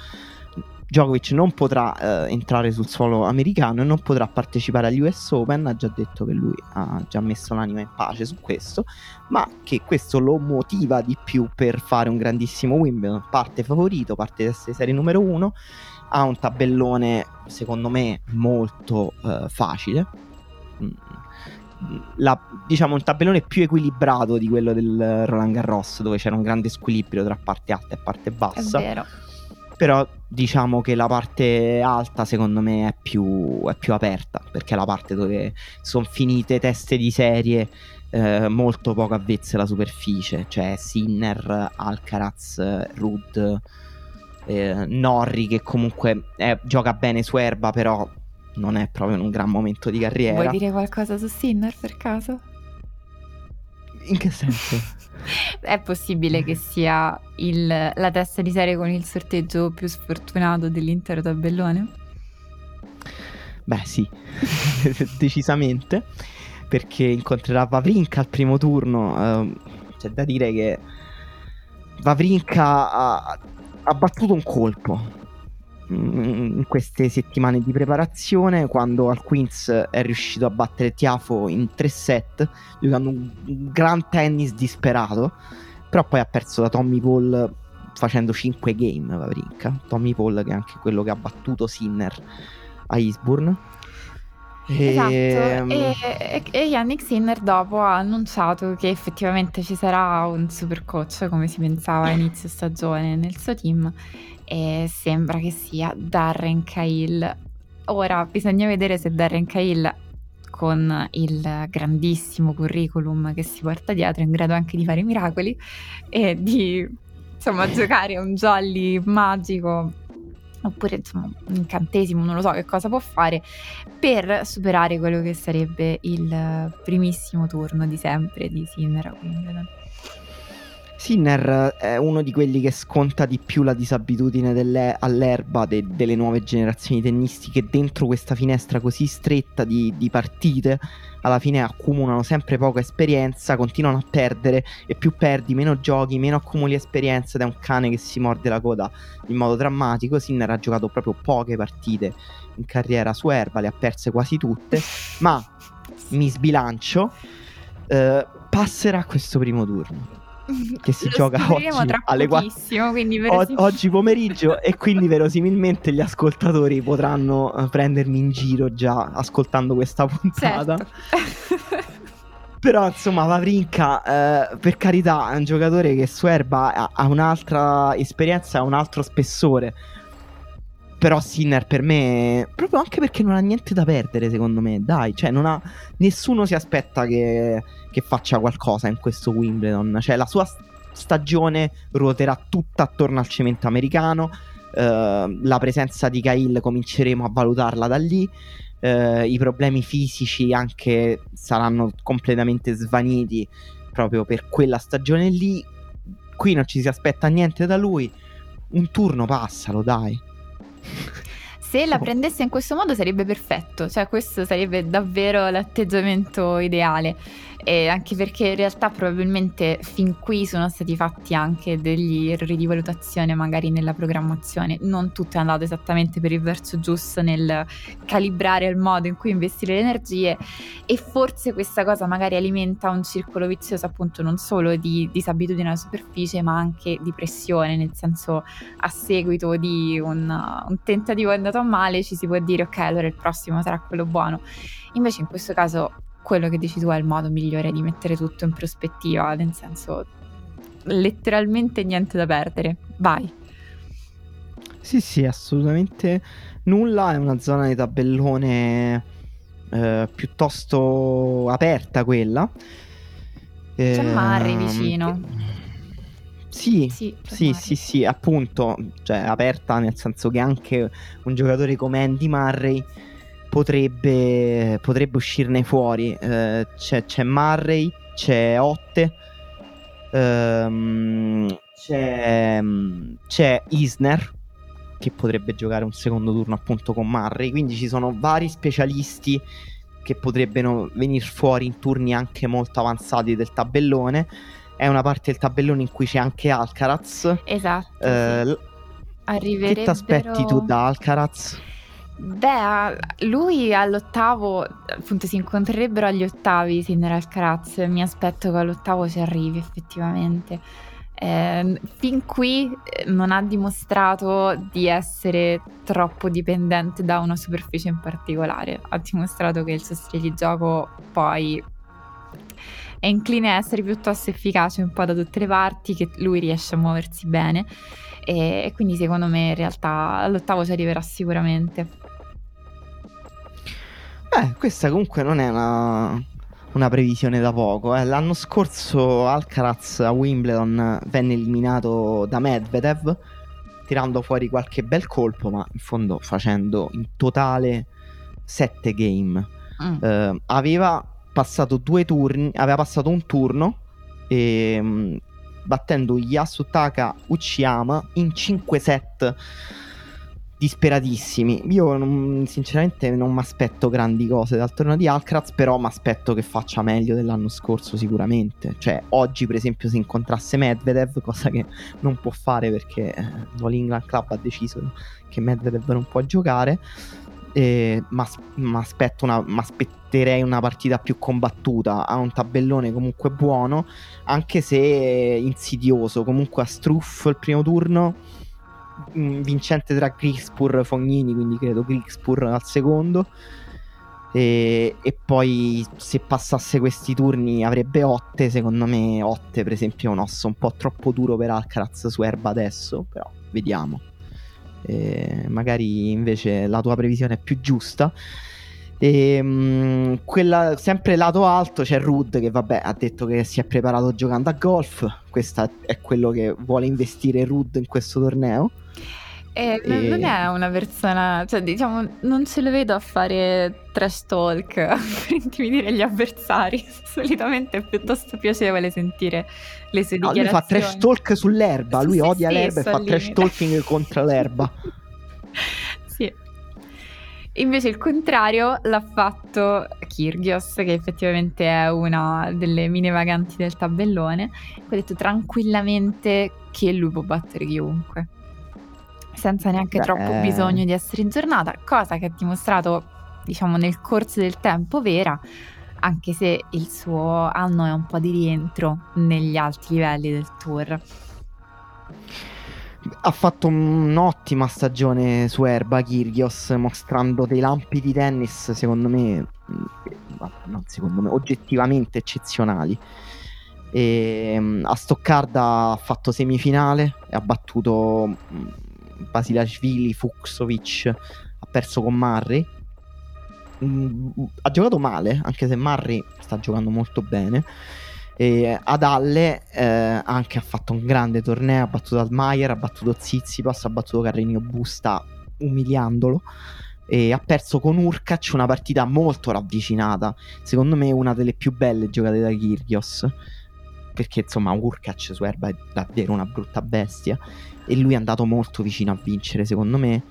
Djokovic non potrà entrare sul suolo americano e non potrà partecipare agli US Open, ha già detto che lui ha già messo l'anima in pace su questo, ma che questo lo motiva di più per fare un grandissimo Wimbledon. Parte favorito, parte testa di serie numero 1, ha un tabellone secondo me molto facile, diciamo un tabellone più equilibrato di quello del Roland Garros, dove c'era un grande squilibrio tra parte alta e parte bassa. È vero. Però diciamo che la parte alta secondo me è più aperta, perché è la parte dove sono finite teste di serie molto poco avvezze alla superficie, cioè Sinner, Alcaraz, Ruud, Norrie, che comunque gioca bene su erba, però non è proprio in un gran momento di carriera. Vuoi dire qualcosa su Sinner per caso? In che senso? È possibile che sia la testa di serie con il sorteggio più sfortunato dell'intero tabellone? Beh sì, decisamente, perché incontrerà Vavrinka al primo turno. C'è da dire che Vavrinka ha battuto un colpo in queste settimane di preparazione, quando al Queens è riuscito a battere Tiafoe in 3 set, giocando un gran tennis disperato, però poi ha perso da Tommy Paul facendo 5 game Vavrinka. Tommy Paul, che è anche quello che ha battuto Sinner a Eastbourne. Esatto, e Jannik Sinner dopo ha annunciato che effettivamente ci sarà un super coach, come si pensava a inizio stagione, nel suo team, e sembra che sia Darren Cahill. Ora bisogna vedere se Darren Cahill, con il grandissimo curriculum che si porta dietro, è in grado anche di fare miracoli e di, insomma, giocare un jolly magico, oppure, insomma, un incantesimo, non lo so che cosa può fare per superare quello che sarebbe il primissimo turno di sempre di Sinner a Wimbledon. Sinner è uno di quelli che sconta di più la disabitudine all'erba delle nuove generazioni tennistiche. Dentro questa finestra così stretta di partite, alla fine accumulano sempre poca esperienza, continuano a perdere, e più perdi meno giochi, meno accumuli esperienza, ed è un cane che si morde la coda in modo drammatico. Sinner ha giocato proprio poche partite in carriera su erba, le ha perse quasi tutte, ma mi sbilancio, passerà questo primo turno che si gioca oggi alle 4, oggi pomeriggio, e quindi verosimilmente gli ascoltatori potranno prendermi in giro già ascoltando questa puntata, certo. Però insomma Vavrinka, per carità, è un giocatore che su erba ha un'altra esperienza, ha un altro spessore. Però Sinner, per me, proprio anche perché non ha niente da perdere, secondo me, dai, cioè non ha, nessuno si aspetta che faccia qualcosa in questo Wimbledon, cioè la sua stagione ruoterà tutta attorno al cemento americano, la presenza di Cahill cominceremo a valutarla da lì, i problemi fisici anche saranno completamente svaniti proprio per quella stagione lì. Qui non ci si aspetta niente da lui, un turno passalo, dai. Se la prendesse in questo modo sarebbe perfetto, cioè questo sarebbe davvero l'atteggiamento ideale, e anche perché in realtà probabilmente fin qui sono stati fatti anche degli errori di valutazione magari nella programmazione, non tutto è andato esattamente per il verso giusto nel calibrare il modo in cui investire le energie, e forse questa cosa magari alimenta un circolo vizioso, appunto, non solo di disabitudine alla superficie ma anche di pressione, nel senso, a seguito di un tentativo andato a male ci si può dire ok, allora il prossimo sarà quello buono. Invece in questo caso quello che dici tu è il modo migliore di mettere tutto in prospettiva, nel senso, letteralmente niente da perdere, vai. Sì sì, assolutamente nulla, è una zona di tabellone piuttosto aperta quella, c'è Murray vicino. Sì, appunto, cioè aperta nel senso che anche un giocatore come Andy Murray potrebbe uscirne fuori. C'è Murray, c'è Otte, c'è Isner, che potrebbe giocare un secondo turno appunto con Murray. Quindi ci sono vari specialisti che potrebbero venire fuori in turni anche molto avanzati del tabellone. È una parte del tabellone in cui c'è anche Alcaraz. Esatto, sì. Arriverebbero... Che ti aspetti tu da Alcaraz? Beh, lui all'ottavo, appunto, si incontrerebbero agli ottavi Sinner e Alcaraz. Mi aspetto che all'ottavo ci arrivi effettivamente. Fin qui non ha dimostrato di essere troppo dipendente da una superficie in particolare. Ha dimostrato che il suo stile di gioco poi è incline a essere piuttosto efficace un po' da tutte le parti, che lui riesce a muoversi bene, e quindi secondo me in realtà all'ottavo ci arriverà sicuramente. Beh, questa comunque non è una previsione da poco, eh. L'anno scorso Alcaraz a Wimbledon venne eliminato da Medvedev tirando fuori qualche bel colpo, ma in fondo facendo in totale 7 game. Aveva passato un turno e, battendo Yasutaka Uchiyama in 5 set disperatissimi. Io sinceramente non mi aspetto grandi cose dal torneo di Alcaraz, però mi aspetto che faccia meglio dell'anno scorso sicuramente. Cioè oggi per esempio si incontrasse Medvedev, cosa che non può fare perché l'All England Club ha deciso che Medvedev non può giocare, M'aspetterei una partita più combattuta. Ha un tabellone comunque buono, anche se insidioso. Comunque a Struff il primo turno, vincente tra Grigspur e Fognini, quindi credo Grigspur al secondo, e poi se passasse questi turni avrebbe Otte. Secondo me Otte per esempio è un osso un po' troppo duro per Alcaraz su erba adesso, però vediamo. Magari invece la tua previsione è più giusta. Quella sempre lato alto c'è Ruud che vabbè ha detto che si è preparato giocando a golf. Questa è quello che vuole investire Ruud in questo torneo. Non è una persona, cioè diciamo non ce lo vedo a fare trash talk per intimidire gli avversari. Solitamente è piuttosto piacevole sentire le sue dichiarazioni. Lui fa trash talk sull'erba, lui odia l'erba e fa trash talking contro l'erba. Sì. Invece il contrario l'ha fatto Kyrgios, che effettivamente è una delle mini vaganti del tabellone. Ha detto tranquillamente che lui può battere chiunque senza neanche troppo bisogno di essere in giornata, cosa che ha dimostrato, diciamo, nel corso del tempo vera, anche se il suo anno è un po' di rientro negli alti livelli del tour. Ha fatto un'ottima stagione su erba Kyrgios, mostrando dei lampi di tennis secondo me oggettivamente eccezionali. A Stoccarda ha fatto semifinale e ha battuto Basilashvili, Fuxovic, ha perso con Murray. Ha giocato male, anche se Murray sta giocando molto bene. Ad Halle anche ha fatto un grande torneo, ha battuto Altmaier, ha battuto Tsitsipas, ha battuto Carreño Busta umiliandolo, e ha perso con Hurkacz una partita molto ravvicinata, secondo me una delle più belle giocate da Kyrgios, perché insomma Hurkacz su erba è davvero una brutta bestia e lui è andato molto vicino a vincere secondo me.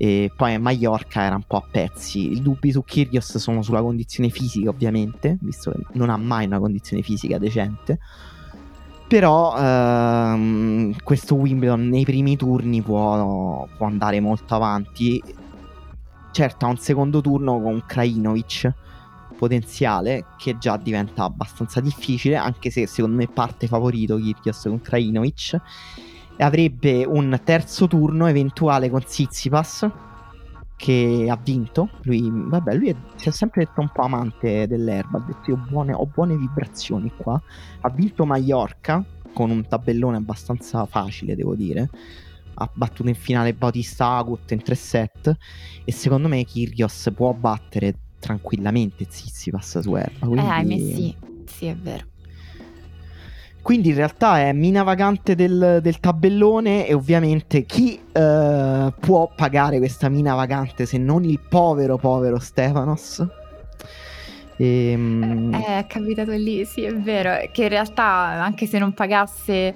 E poi a Mallorca era un po' a pezzi. I dubbi su Kyrgios sono sulla condizione fisica ovviamente, visto che non ha mai una condizione fisica decente, però questo Wimbledon nei primi turni può andare molto avanti. Certo, ha un secondo turno con Krajinovic potenziale che già diventa abbastanza difficile, anche se secondo me parte favorito Kyrgios con Krajinovic. Avrebbe un terzo turno eventuale con Tsitsipas, che ha vinto. Lui si è sempre detto un po' amante dell'erba, ha detto ho buone vibrazioni qua. Ha vinto Mallorca con un tabellone abbastanza facile, devo dire. Ha battuto in finale Bautista Agut in 3 set, e secondo me Kyrgios può battere tranquillamente Tsitsipas su erba, quindi... sì, è vero. Quindi in realtà è mina vagante del tabellone, e ovviamente chi può pagare questa mina vagante se non il povero Stefanos? È capitato lì, sì, è vero, che in realtà anche se non pagasse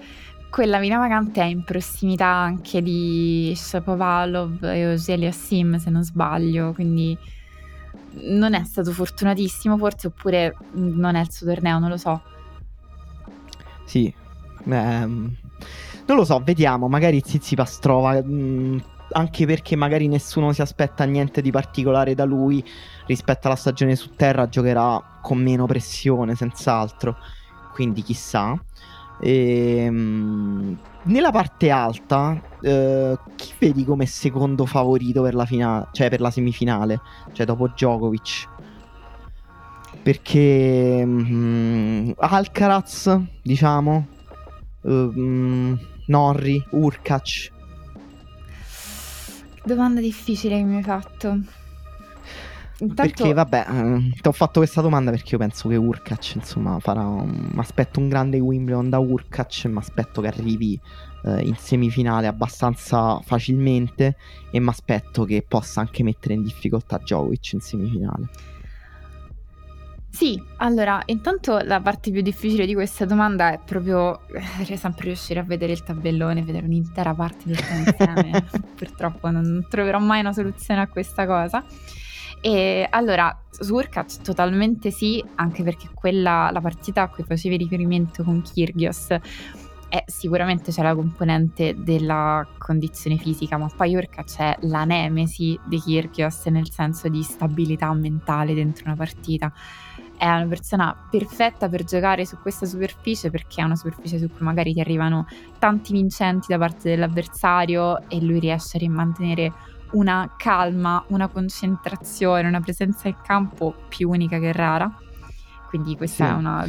quella mina vagante è in prossimità anche di Shapovalov e Auger-Aliassime, se non sbaglio, quindi non è stato fortunatissimo forse, oppure non è il suo torneo, non lo so. Sì, non lo so, vediamo, magari Tsitsipas trova, anche perché magari nessuno si aspetta niente di particolare da lui rispetto alla stagione su terra, giocherà con meno pressione senz'altro, quindi chissà. Nella parte alta chi vedi come secondo favorito per la finale, cioè per la semifinale, cioè dopo Djokovic? Perché Alcaraz, diciamo, Norrie, Hurkacz. Domanda difficile che mi hai fatto. Intanto... Perché vabbè, ti ho fatto questa domanda perché io penso che Hurkacz, insomma, farà mi aspetto un grande Wimbledon da Hurkacz, mi aspetto che arrivi in semifinale abbastanza facilmente, e mi aspetto che possa anche mettere in difficoltà Djokovic in semifinale. Sì, allora, intanto la parte più difficile di questa domanda è proprio sempre riuscire a vedere il tabellone, vedere un'intera parte del tutto insieme. Purtroppo non troverò mai una soluzione a questa cosa. E allora, su Hurkacz totalmente sì, anche perché la partita a cui facevi riferimento con Kyrgios Sicuramente c'è la componente della condizione fisica, ma poi Hurkacz c'è la nemesi di Kyrgios, nel senso di stabilità mentale dentro una partita. È una persona perfetta per giocare su questa superficie, perché è una superficie su cui magari ti arrivano tanti vincenti da parte dell'avversario e lui riesce a mantenere una calma, una concentrazione, una presenza in campo più unica che rara. Quindi questa è una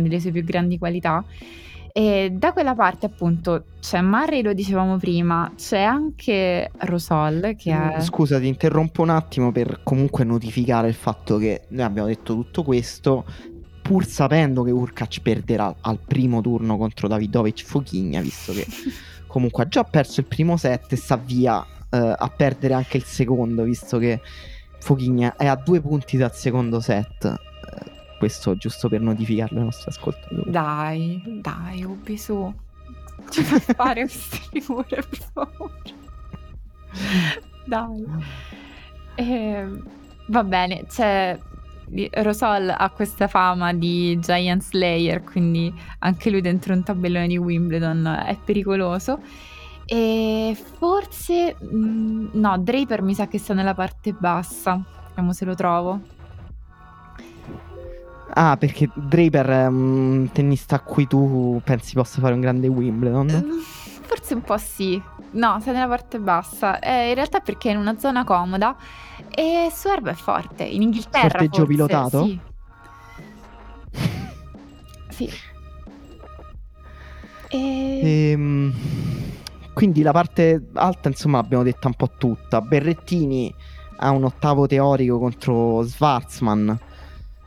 delle sue più grandi qualità. E da quella parte appunto c'è Murray, lo dicevamo prima, c'è anche Rosol che è... Scusa, ti interrompo un attimo per comunque notificare il fatto che noi abbiamo detto tutto questo pur sapendo che Hurkacz perderà al primo turno contro Davidovic Fochigna, visto che comunque ha già perso il primo set e sta via a perdere anche il secondo, visto che Fochigna è a 2 punti dal secondo set. Questo giusto per notificarlo ai nostri ascoltatori. Dai, Ubi, su, ci fa fare queste figure, per favore. Dai. Va bene, c'è Rosol, ha questa fama di Giant Slayer, quindi anche lui dentro un tabellone di Wimbledon è pericoloso. E forse no, Draper mi sa che sta nella parte bassa. Vediamo se lo trovo. Ah, perché Draper è un tennista a cui tu pensi possa fare un grande Wimbledon? Forse un po' sì. No, sei nella parte bassa. In realtà perché è in una zona comoda e su erba è forte. In Inghilterra sorteggio forse, pilotato? Sì. Sì. Quindi la parte alta, insomma, abbiamo detta un po' tutta. Berrettini ha un ottavo teorico contro Schwarzman.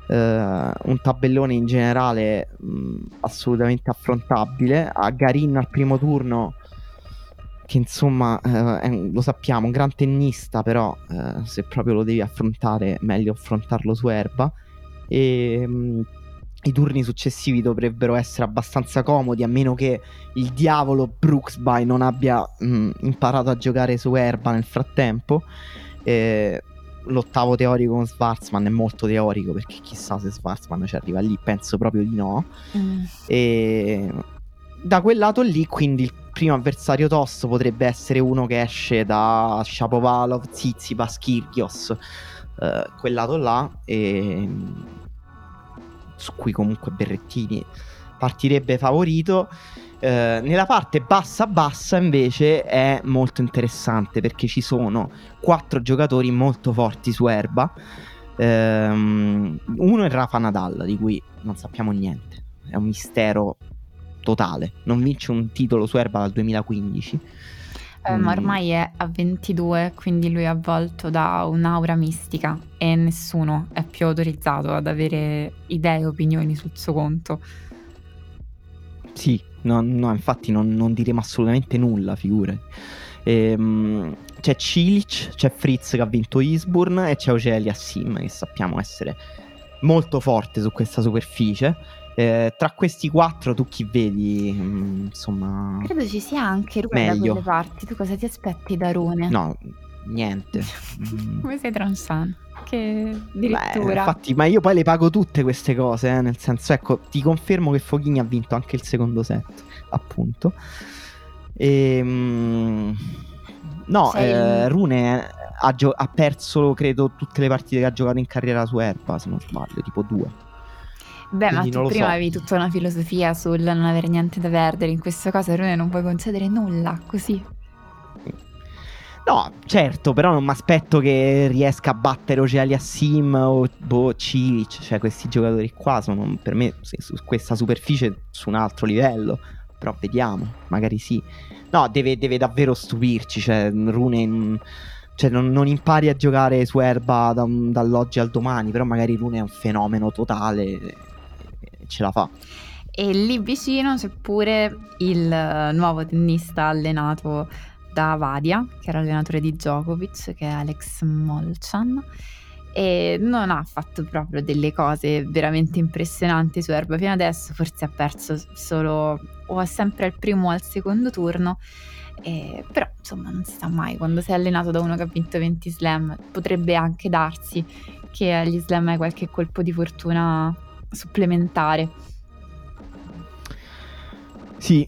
Un tabellone in generale assolutamente affrontabile. A Garin al primo turno, che insomma lo sappiamo, un gran tennista, però se proprio lo devi affrontare meglio affrontarlo su erba. E i turni successivi dovrebbero essere abbastanza comodi, a meno che il diavolo Brooksby non abbia imparato a giocare su erba nel frattempo. L'ottavo teorico con Schwarzman è molto teorico, perché chissà se Schwarzman ci arriva lì, penso proprio di no. E da quel lato lì, quindi il primo avversario tosto potrebbe essere uno che esce da Shapovalov, Tsitsipas, Kyrgios, quel lato là, e su cui comunque Berrettini partirebbe favorito. Nella parte bassa invece è molto interessante, perché ci sono 4 giocatori molto forti su erba. Uno è Rafa Nadal, di cui non sappiamo niente, è un mistero totale, non vince un titolo su erba dal 2015, ma ormai è a 22, quindi lui è avvolto da un'aura mistica e nessuno è più autorizzato ad avere idee e opinioni sul suo conto. Sì, no, infatti non diremo assolutamente nulla, figure. C'è Cilic, c'è Fritz che ha vinto Eastbourne e c'è Auger-Aliassime, che sappiamo essere molto forte su questa superficie. Tra questi 4 tu chi vedi? Insomma, credo ci sia anche Rune da quelle parti. Tu cosa ti aspetti da Rune? No, niente. Come sei transan? Che addirittura. Beh, infatti, ma io poi le pago tutte queste cose, nel senso, ecco, ti confermo che Fochini ha vinto anche il secondo set, appunto. Rune ha perso, credo, tutte le partite che ha giocato in carriera su erba, se non sbaglio, tipo 2. Beh, quindi ma tu prima avevi tutta una filosofia sul non avere niente da perdere. In questo caso Rune non puoi concedere nulla, così. No, certo, però non mi aspetto che riesca a battere Auger-Aliassime o Cilic, cioè questi giocatori qua sono per me su questa superficie su un altro livello, però vediamo, magari sì. No, deve davvero stupirci, cioè Rune, cioè non impari a giocare su erba dall'oggi al domani, però magari Rune è un fenomeno totale e ce la fa. E lì vicino c'è pure il nuovo tennista allenato da Vadia, che era allenatore di Djokovic, che è Alex Molchan, e non ha fatto proprio delle cose veramente impressionanti su erba fino adesso. Forse ha perso solo o sempre al primo o al secondo turno, però insomma non si sa mai, quando sei allenato da uno che ha vinto 20 slam potrebbe anche darsi che agli slam hai qualche colpo di fortuna supplementare. Sì,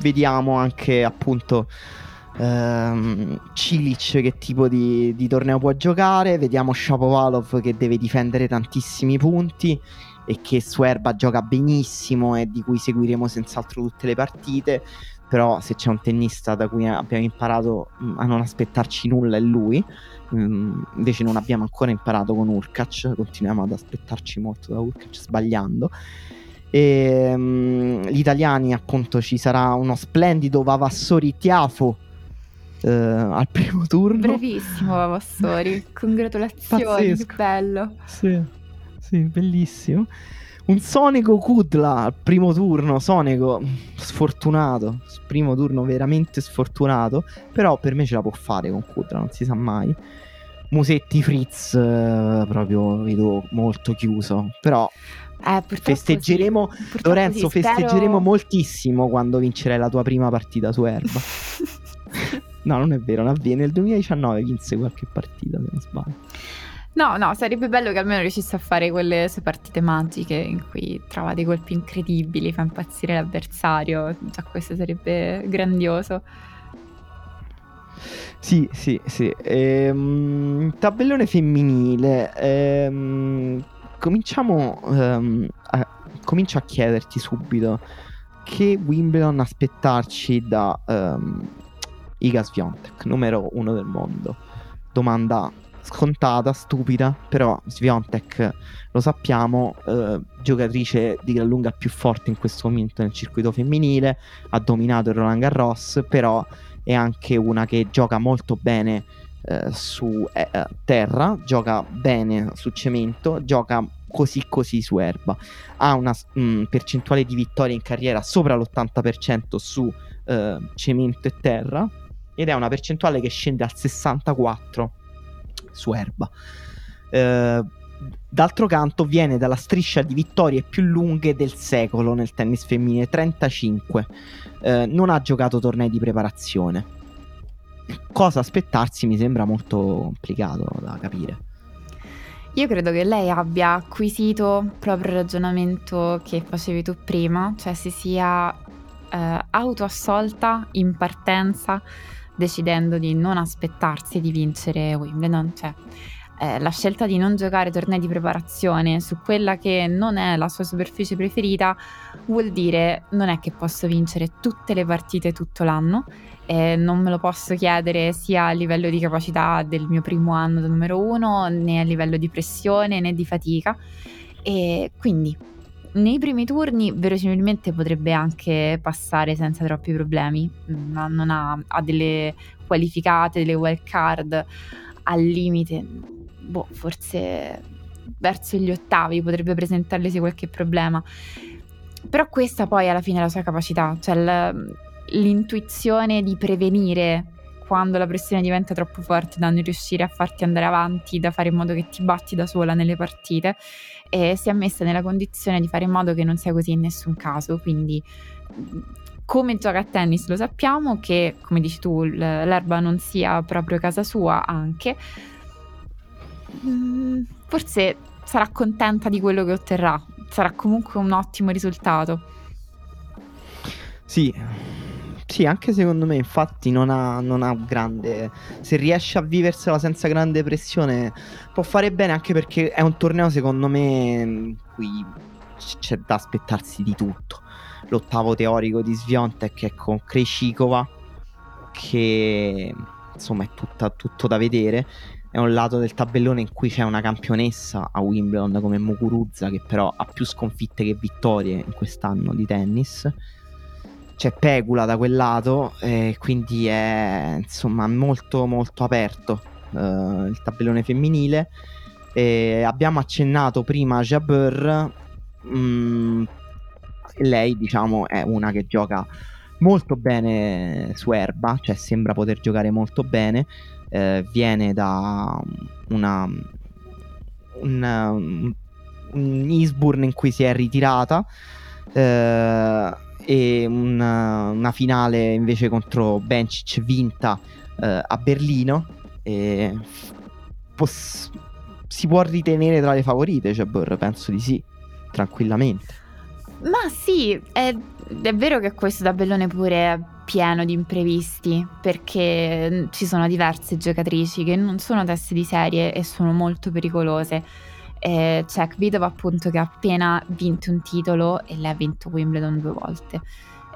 vediamo anche appunto Cilic che tipo di torneo può giocare. Vediamo Shapovalov che deve difendere tantissimi punti e che su erba gioca benissimo e di cui seguiremo senz'altro tutte le partite, però se c'è un tennista da cui abbiamo imparato a non aspettarci nulla è lui. Invece non abbiamo ancora imparato con Hurkacz, continuiamo ad aspettarci molto da Hurkacz sbagliando. E, gli italiani appunto ci sarà uno splendido Vavassori-Tiafo al primo turno. Brevissimo Vavassori, congratulazioni, pazzesco. Che bello. Sì, sì, bellissimo. Un Sonego Kudla al primo turno. Sonego sfortunato, primo turno veramente sfortunato, però per me ce la può fare con Kudla, non si sa mai. Musetti Fritz proprio vedo molto chiuso, però festeggeremo, sì. Lorenzo, sì, festeggeremo moltissimo quando vincerai la tua prima partita su erba. No, non è vero, non avviene. Nel 2019 vinse qualche partita, se non sbaglio. No, sarebbe bello che almeno riuscisse a fare quelle sue partite magiche in cui trova dei colpi incredibili, fa impazzire l'avversario. Già questo sarebbe grandioso. Sì, sì, sì. Tabellone femminile. Comincio a chiederti subito che Wimbledon aspettarci da Iga Świątek, numero uno del mondo. Domanda scontata, stupida, però Świątek, lo sappiamo, giocatrice di gran lunga più forte in questo momento nel circuito femminile, ha dominato il Roland Garros, però è anche una che gioca molto bene su terra, gioca bene su cemento, gioca così così su erba. Ha una percentuale di vittorie in carriera sopra l'80% su cemento e terra, ed è una percentuale che scende al 64% su erba. D'altro canto viene dalla striscia di vittorie più lunghe del secolo nel tennis femminile, 35. Non ha giocato tornei di preparazione. Cosa aspettarsi mi sembra molto complicato da capire. Io credo che lei abbia acquisito proprio il ragionamento che facevi tu prima, cioè si sia autoassolta in partenza decidendo di non aspettarsi di vincere Wimbledon, cioè la scelta di non giocare tornei di preparazione su quella che non è la sua superficie preferita vuol dire non è che posso vincere tutte le partite tutto l'anno, non me lo posso chiedere sia a livello di capacità del mio primo anno da numero uno, né a livello di pressione né di fatica, e quindi nei primi turni verosimilmente potrebbe anche passare senza troppi problemi. Non ha delle qualificate, delle wild card al limite. Forse verso gli ottavi potrebbe presentarlesi qualche problema, però questa poi alla fine è la sua capacità, cioè l'intuizione di prevenire quando la pressione diventa troppo forte, da non riuscire a farti andare avanti, da fare in modo che ti batti da sola nelle partite, e si è messa nella condizione di fare in modo che non sia così in nessun caso. Quindi come gioca a tennis lo sappiamo, che come dici tu l'erba non sia proprio casa sua, anche forse sarà contenta di quello che otterrà, sarà comunque un ottimo risultato. Sì, anche secondo me, infatti non ha grande, se riesce a viversela senza grande pressione può fare bene, anche perché è un torneo secondo me in cui c'è da aspettarsi di tutto. L'ottavo teorico di Świątek è con Krejcikova, che insomma è tutto da vedere. È un lato del tabellone in cui c'è una campionessa a Wimbledon come Muguruza, che però ha più sconfitte che vittorie in quest'anno di tennis. C'è Pegula da quel lato, quindi è insomma molto molto aperto il tabellone femminile. Abbiamo accennato prima a Jabeur, lei diciamo è una che gioca molto bene su erba, cioè sembra poter giocare molto bene. Viene da un Eastbourne in cui si è ritirata, e una finale invece contro Bencic vinta a Berlino, e si può ritenere tra le favorite, cioè, penso di sì, tranquillamente. Ma sì, è vero che questo tabellone pure è pieno di imprevisti, perché ci sono diverse giocatrici che non sono teste di serie e sono molto pericolose. C'è Kvitova, appunto, che ha appena vinto un titolo e lei ha vinto Wimbledon 2 volte.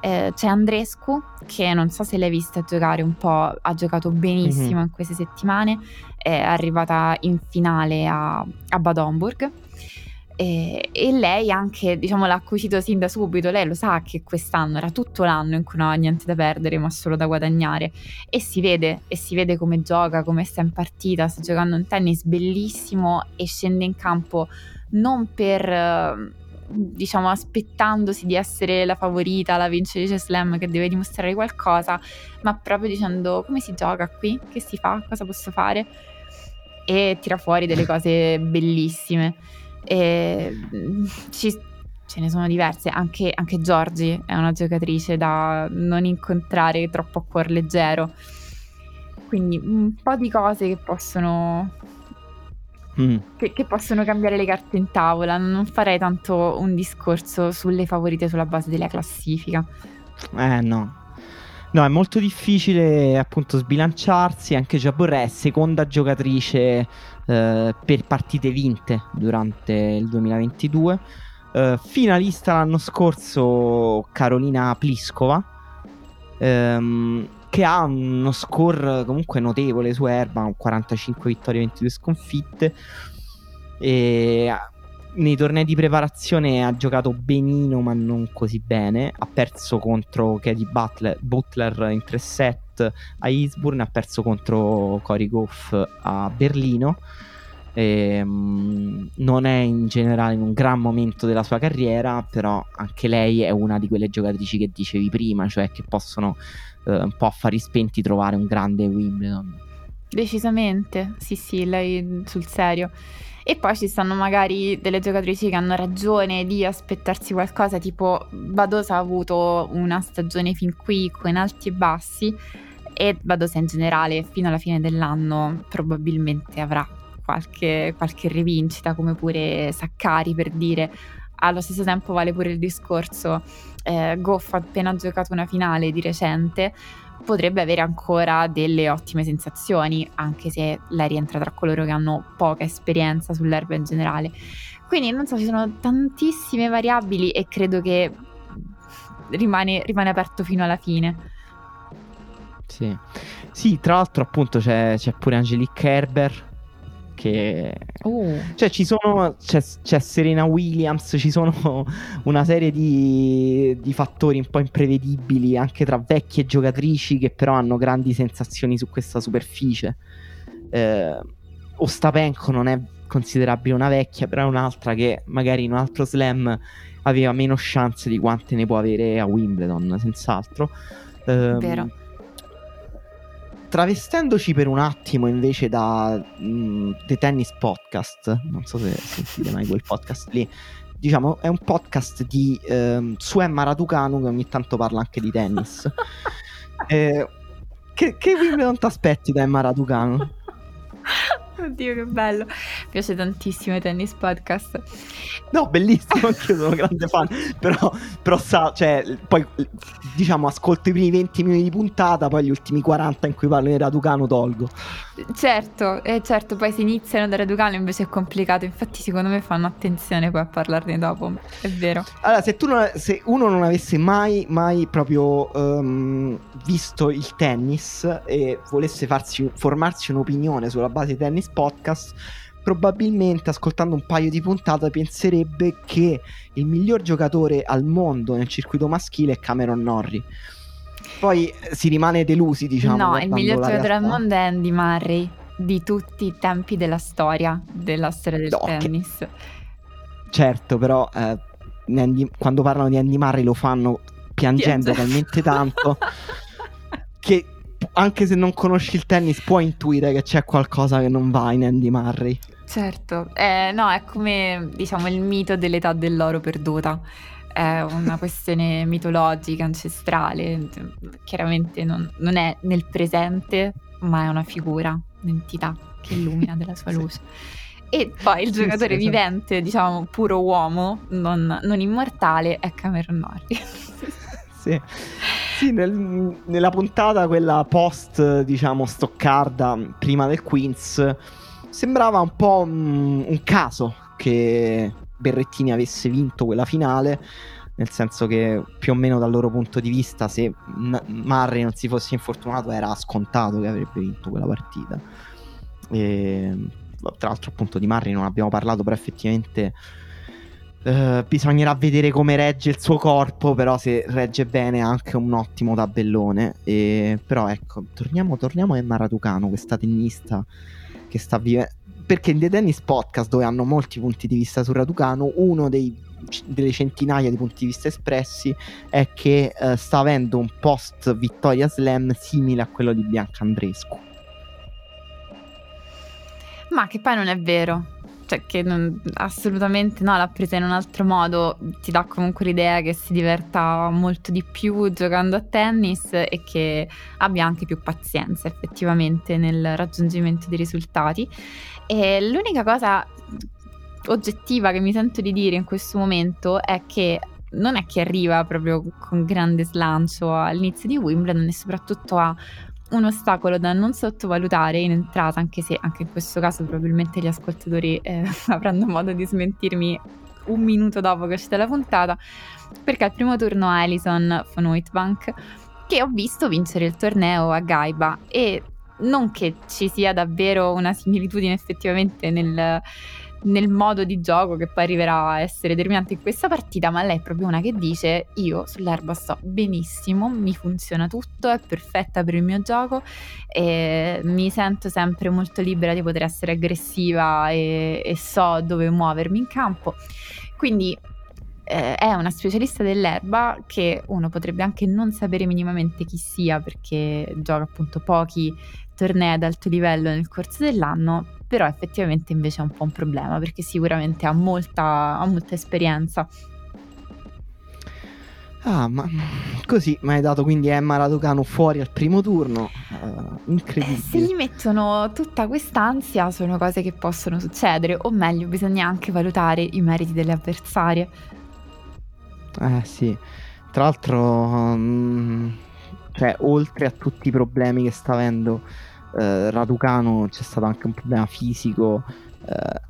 C'è Andrescu, che non so se l'hai vista giocare un po', ha giocato benissimo in queste settimane, è arrivata in finale a Bad Homburg. E lei anche, diciamo, l'ha acquisito sin da subito. Lei lo sa che quest'anno era tutto l'anno in cui non ha niente da perdere ma solo da guadagnare, e si vede come gioca, come sta in partita. Sta giocando un tennis bellissimo e scende in campo non per, diciamo, aspettandosi di essere la favorita, la vincitrice slam che deve dimostrare qualcosa, ma proprio dicendo: come si gioca qui? Che si fa? Cosa posso fare? E tira fuori delle cose bellissime. E ce ne sono diverse. Anche Giorgi è una giocatrice da non incontrare troppo a cuor leggero, quindi un po' di cose che possono che possono cambiare le carte in tavola. Non farei tanto un discorso sulle favorite sulla base della classifica. No, è molto difficile appunto sbilanciarsi. Anche Jabboré è seconda giocatrice per partite vinte durante il 2022. Finalista l'anno scorso Carolina Pliskova, che ha uno score comunque notevole su erba, con 45 vittorie e 22 sconfitte. E nei tornei di preparazione ha giocato benino ma non così bene. Ha perso contro Katie Butler in 3 set a Eastbourne, ha perso contro Cory Goff a Berlino. Non è in generale in un gran momento della sua carriera, però anche lei è una di quelle giocatrici che dicevi prima, cioè che possono un po' a fari spenti trovare un grande Wimbledon. Decisamente, sì, lei sul serio. E poi ci stanno magari delle giocatrici che hanno ragione di aspettarsi qualcosa, tipo Badosa ha avuto una stagione fin qui con alti e bassi, e Badosa in generale fino alla fine dell'anno probabilmente avrà qualche rivincita, come pure Saccari, per dire. Allo stesso tempo vale pure il discorso Goff ha appena giocato una finale di recente, potrebbe avere ancora delle ottime sensazioni, anche se lei rientra tra coloro che hanno poca esperienza sull'erba in generale. Quindi non so, ci sono tantissime variabili e credo che rimane aperto fino alla fine. Sì, tra l'altro appunto c'è pure Angelique Kerber, che cioè ci sono, c'è Serena Williams, ci sono una serie di fattori un po' imprevedibili anche tra vecchie giocatrici che però hanno grandi sensazioni su questa superficie. Ostapenko non è considerabile una vecchia, però è un'altra che magari in un altro slam aveva meno chance di quante ne può avere a Wimbledon, senz'altro. Vero. Travestendoci per un attimo invece da The Tennis Podcast, non so se sentite mai quel podcast lì, diciamo è un podcast di Suemma Raducanu che ogni tanto parla anche di tennis. Che Wimbledon ti aspetti da Emma Raducanu? Oddio, che bello, mi piace tantissimo i tennis podcast. No, bellissimo, anch'io sono grande fan. Però sa, cioè, poi diciamo ascolto i primi 20 minuti di puntata, poi gli ultimi 40 in cui parlo di Raducanu tolgo. Certo, poi si iniziano da Raducanu, invece è complicato. Infatti secondo me fanno attenzione poi a parlarne dopo, è vero. Allora, se uno non avesse mai proprio visto il tennis e volesse formarsi un'opinione sulla base tennis podcast, probabilmente ascoltando un paio di puntate penserebbe che il miglior giocatore al mondo nel circuito maschile è Cameron Norrie. Poi si rimane delusi, diciamo. No, il miglior giocatore al mondo è Andy Murray di tutti i tempi della storia del tennis. Certo, però quando parlano di Andy Murray lo fanno piangendo talmente tanto che anche se non conosci il tennis puoi intuire che c'è qualcosa che non va in Andy Murray. Certo, no, è come, diciamo, il mito dell'età dell'oro perduta. È una questione mitologica, ancestrale. Chiaramente non è nel presente, ma è una figura, un'entità che illumina della sua luce. E poi il giocatore vivente, diciamo puro uomo, non immortale, è Cameron Norrie. Sì, nella puntata quella post, diciamo, Stoccarda, prima del Queens, sembrava un po' un caso che Berrettini avesse vinto quella finale, nel senso che più o meno dal loro punto di vista, se Murray non si fosse infortunato, era scontato che avrebbe vinto quella partita. E tra l'altro, appunto, di Murray non abbiamo parlato, però effettivamente bisognerà vedere come regge il suo corpo, però se regge bene ha anche un ottimo tabellone. Però ecco, torniamo a Emma Raducanu, questa tennista che sta vivendo, perché in The Tennis Podcast, dove hanno molti punti di vista su Raducanu, uno delle centinaia di punti di vista espressi è che sta avendo un post vittoria slam simile a quello di Bianca Andreescu. Ma che poi non è vero, cioè che assolutamente no, l'ha presa in un altro modo. Ti dà comunque l'idea che si diverta molto di più giocando a tennis e che abbia anche più pazienza effettivamente nel raggiungimento dei risultati. E l'unica cosa oggettiva che mi sento di dire in questo momento è che non è che arriva proprio con grande slancio all'inizio di Wimbledon, e soprattutto ha un ostacolo da non sottovalutare in entrata, anche se anche in questo caso probabilmente gli ascoltatori avranno modo di smentirmi un minuto dopo che è uscita la puntata, perché al primo turno Alison von Oitbank, che ho visto vincere il torneo a Gaiba, e non che ci sia davvero una similitudine effettivamente nel modo di gioco che poi arriverà a essere determinante in questa partita, ma lei è proprio una che dice: io sull'erba sto benissimo, mi funziona tutto, è perfetta per il mio gioco e mi sento sempre molto libera di poter essere aggressiva e so dove muovermi in campo. Quindi è una specialista dell'erba che uno potrebbe anche non sapere minimamente chi sia, perché gioca appunto pochi tornei ad alto livello nel corso dell'anno, però effettivamente invece è un po' un problema, perché sicuramente ha molta esperienza. Ma così mi hai dato quindi Emma Raducanu fuori al primo turno, incredibile. Se gli mettono tutta quest'ansia, sono cose che possono succedere, o meglio bisogna anche valutare i meriti delle avversarie. Sì, tra l'altro cioè, oltre a tutti i problemi che sta avendo Raducanu, c'è stato anche un problema fisico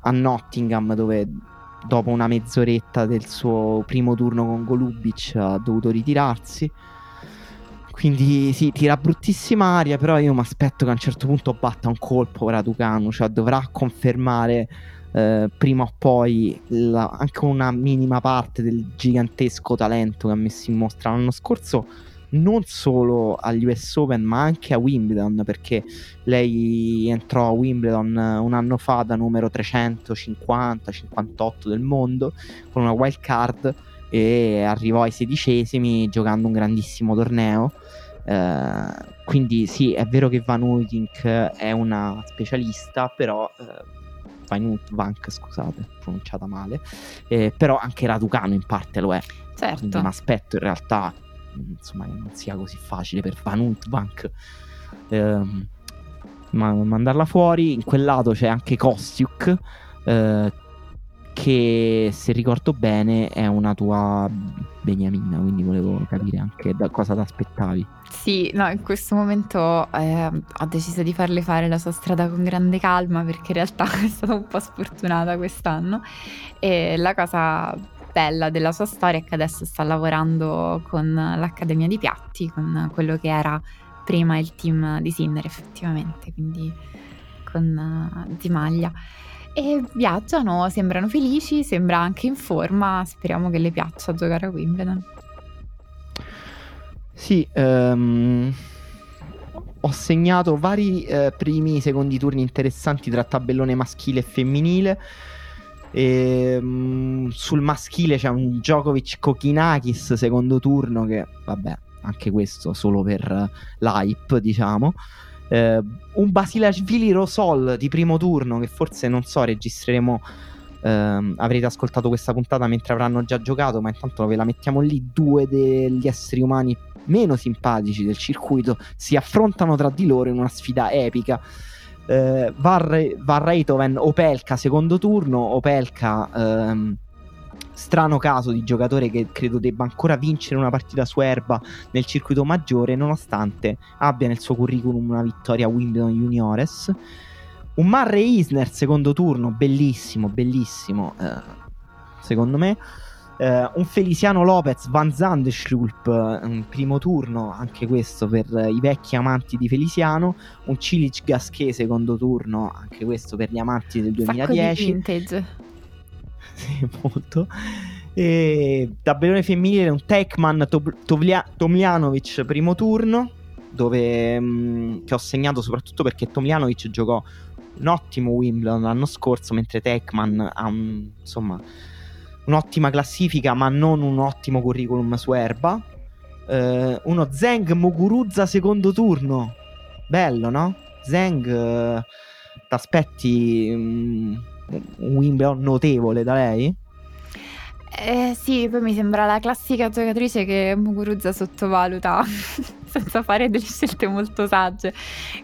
a Nottingham, dove dopo una mezz'oretta del suo primo turno con Golubic ha dovuto ritirarsi. Quindi sì, tira bruttissima aria, però io mi aspetto che a un certo punto batta un colpo Raducanu, cioè dovrà confermare prima o poi anche una minima parte del gigantesco talento che ha messo in mostra l'anno scorso, non solo agli US Open ma anche a Wimbledon, perché lei entrò a Wimbledon un anno fa da numero 350-58 del mondo con una wild card e arrivò ai 16esimi giocando un grandissimo torneo. Quindi sì, è vero che Van Uytink è una specialista, però Vank, scusate, pronunciata male, però anche Raducanu in parte lo è, certo. Quindi mi aspetto in realtà, insomma, non sia così facile per Van Uytbank mandarla fuori. In quel lato c'è anche Kostiuk, che se ricordo bene è una tua beniamina, quindi volevo capire anche da cosa ti aspettavi. Sì, no, in questo momento ho deciso di farle fare la sua strada con grande calma, perché in realtà è stata un po' sfortunata quest'anno, e la cosa bella della sua storia è che adesso sta lavorando con l'Accademia di Piatti, con quello che era prima il team di Sinner effettivamente, quindi con Di Maglia, e viaggiano, sembrano felici, sembra anche in forma, speriamo che le piaccia giocare a Wimbledon. Sì, ho segnato vari primi, secondi turni interessanti tra tabellone maschile e femminile. Sul maschile c'è un Djokovic Kokinakis secondo turno, che vabbè, anche questo solo per l'hype, diciamo. Un Basilashvili Rosol di primo turno, che forse non so, registreremo, avrete ascoltato questa puntata mentre avranno già giocato, ma intanto ve la mettiamo lì. Due degli esseri umani meno simpatici del circuito si affrontano tra di loro in una sfida epica. Van Rijthoven Opelka secondo turno. Opelka, strano caso di giocatore che credo debba ancora vincere una partita su erba nel circuito maggiore, nonostante abbia nel suo curriculum una vittoria a Wimbledon Juniores. Un Murray Isner secondo turno bellissimo, bellissimo, secondo me. Un Feliciano Lopez Van Zandschulp in primo turno, anche questo per i vecchi amanti di Feliciano. Un Cilic Gasquet secondo turno, anche questo per gli amanti del 2010. Sacco di vintage. Sì, molto. E tabellone femminile, un Tekman Tomljanovic primo turno, dove che ho segnato soprattutto perché Tomljanovic giocò un ottimo Wimbledon l'anno scorso, mentre Tekman ha un'ottima classifica ma non un ottimo curriculum su erba. Uno Zeng Muguruza secondo turno, bello, no? Zeng, t'aspetti un Wimbledon notevole da lei? Sì, poi mi sembra la classica giocatrice che Muguruza sottovaluta senza fare delle scelte molto sagge,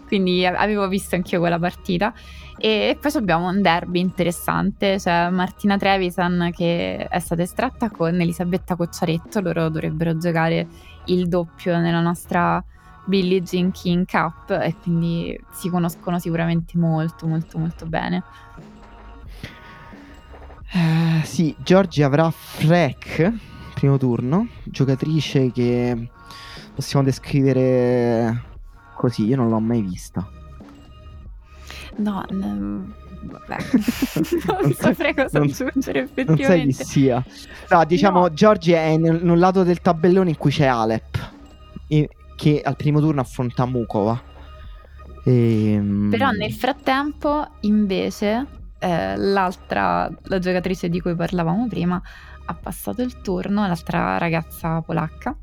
quindi avevo visto anch'io quella partita. E poi abbiamo un derby interessante, cioè Martina Trevisan che è stata estratta con Elisabetta Cocciaretto, loro dovrebbero giocare il doppio nella nostra Billie Jean King Cup e quindi si conoscono sicuramente molto molto molto bene. Sì, Giorgi avrà Freck primo turno, giocatrice che possiamo descrivere così, io non l'ho mai vista. No, vabbè. non saprei cosa aggiungere effettivamente. Non sai chi sia. No, diciamo, no. Giorgi è in un lato del tabellone in cui c'è Alep, che al primo turno affronta Mukova. Però nel frattempo invece... l'altra, la giocatrice di cui parlavamo prima, ha passato il turno, l'altra ragazza polacca,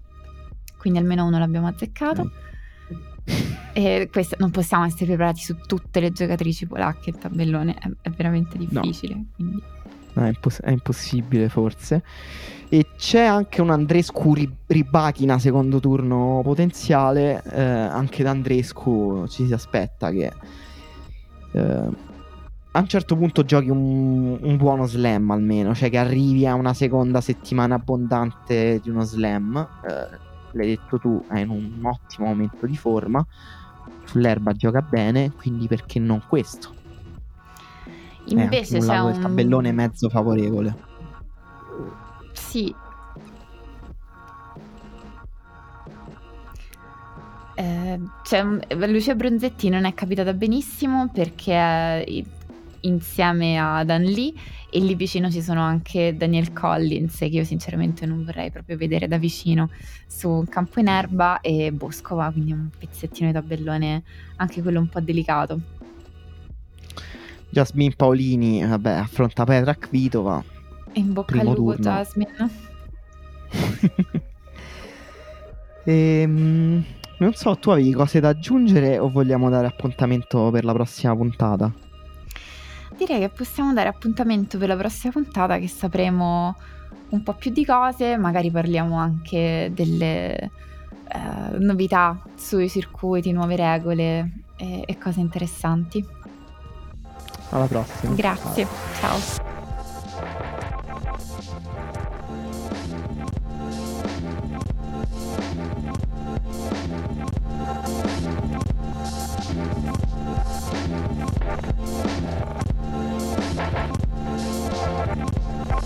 quindi almeno uno l'abbiamo azzeccato. E questo, non possiamo essere preparati su tutte le giocatrici polacche, il tabellone è veramente difficile, no. Quindi è impossibile forse. E c'è anche un Andrescu Rybakina secondo turno potenziale, anche da Andrescu ci si aspetta che a un certo punto giochi un buono slam almeno, cioè che arrivi a una seconda settimana abbondante di uno slam. L'hai detto tu, è in un ottimo momento di forma, sull'erba gioca bene, quindi perché non questo? Invece c'è un tabellone mezzo favorevole. Sì. Lucia Bronzetti non è capitata benissimo perché... insieme a Dan Lee, e lì vicino ci sono anche Daniel Collins, che io sinceramente non vorrei proprio vedere da vicino su un campo in erba, e Boscova, quindi un pezzettino di tabellone anche quello un po' delicato. Jasmine Paolini, vabbè, affronta Petra Kvitova, in bocca al lupo Jasmine. Non so, tu avevi cose da aggiungere o vogliamo dare appuntamento per la prossima puntata? Direi che possiamo dare appuntamento per la prossima puntata, che sapremo un po' più di cose, magari parliamo anche delle novità sui circuiti, nuove regole e cose interessanti. Alla prossima. Grazie, ciao.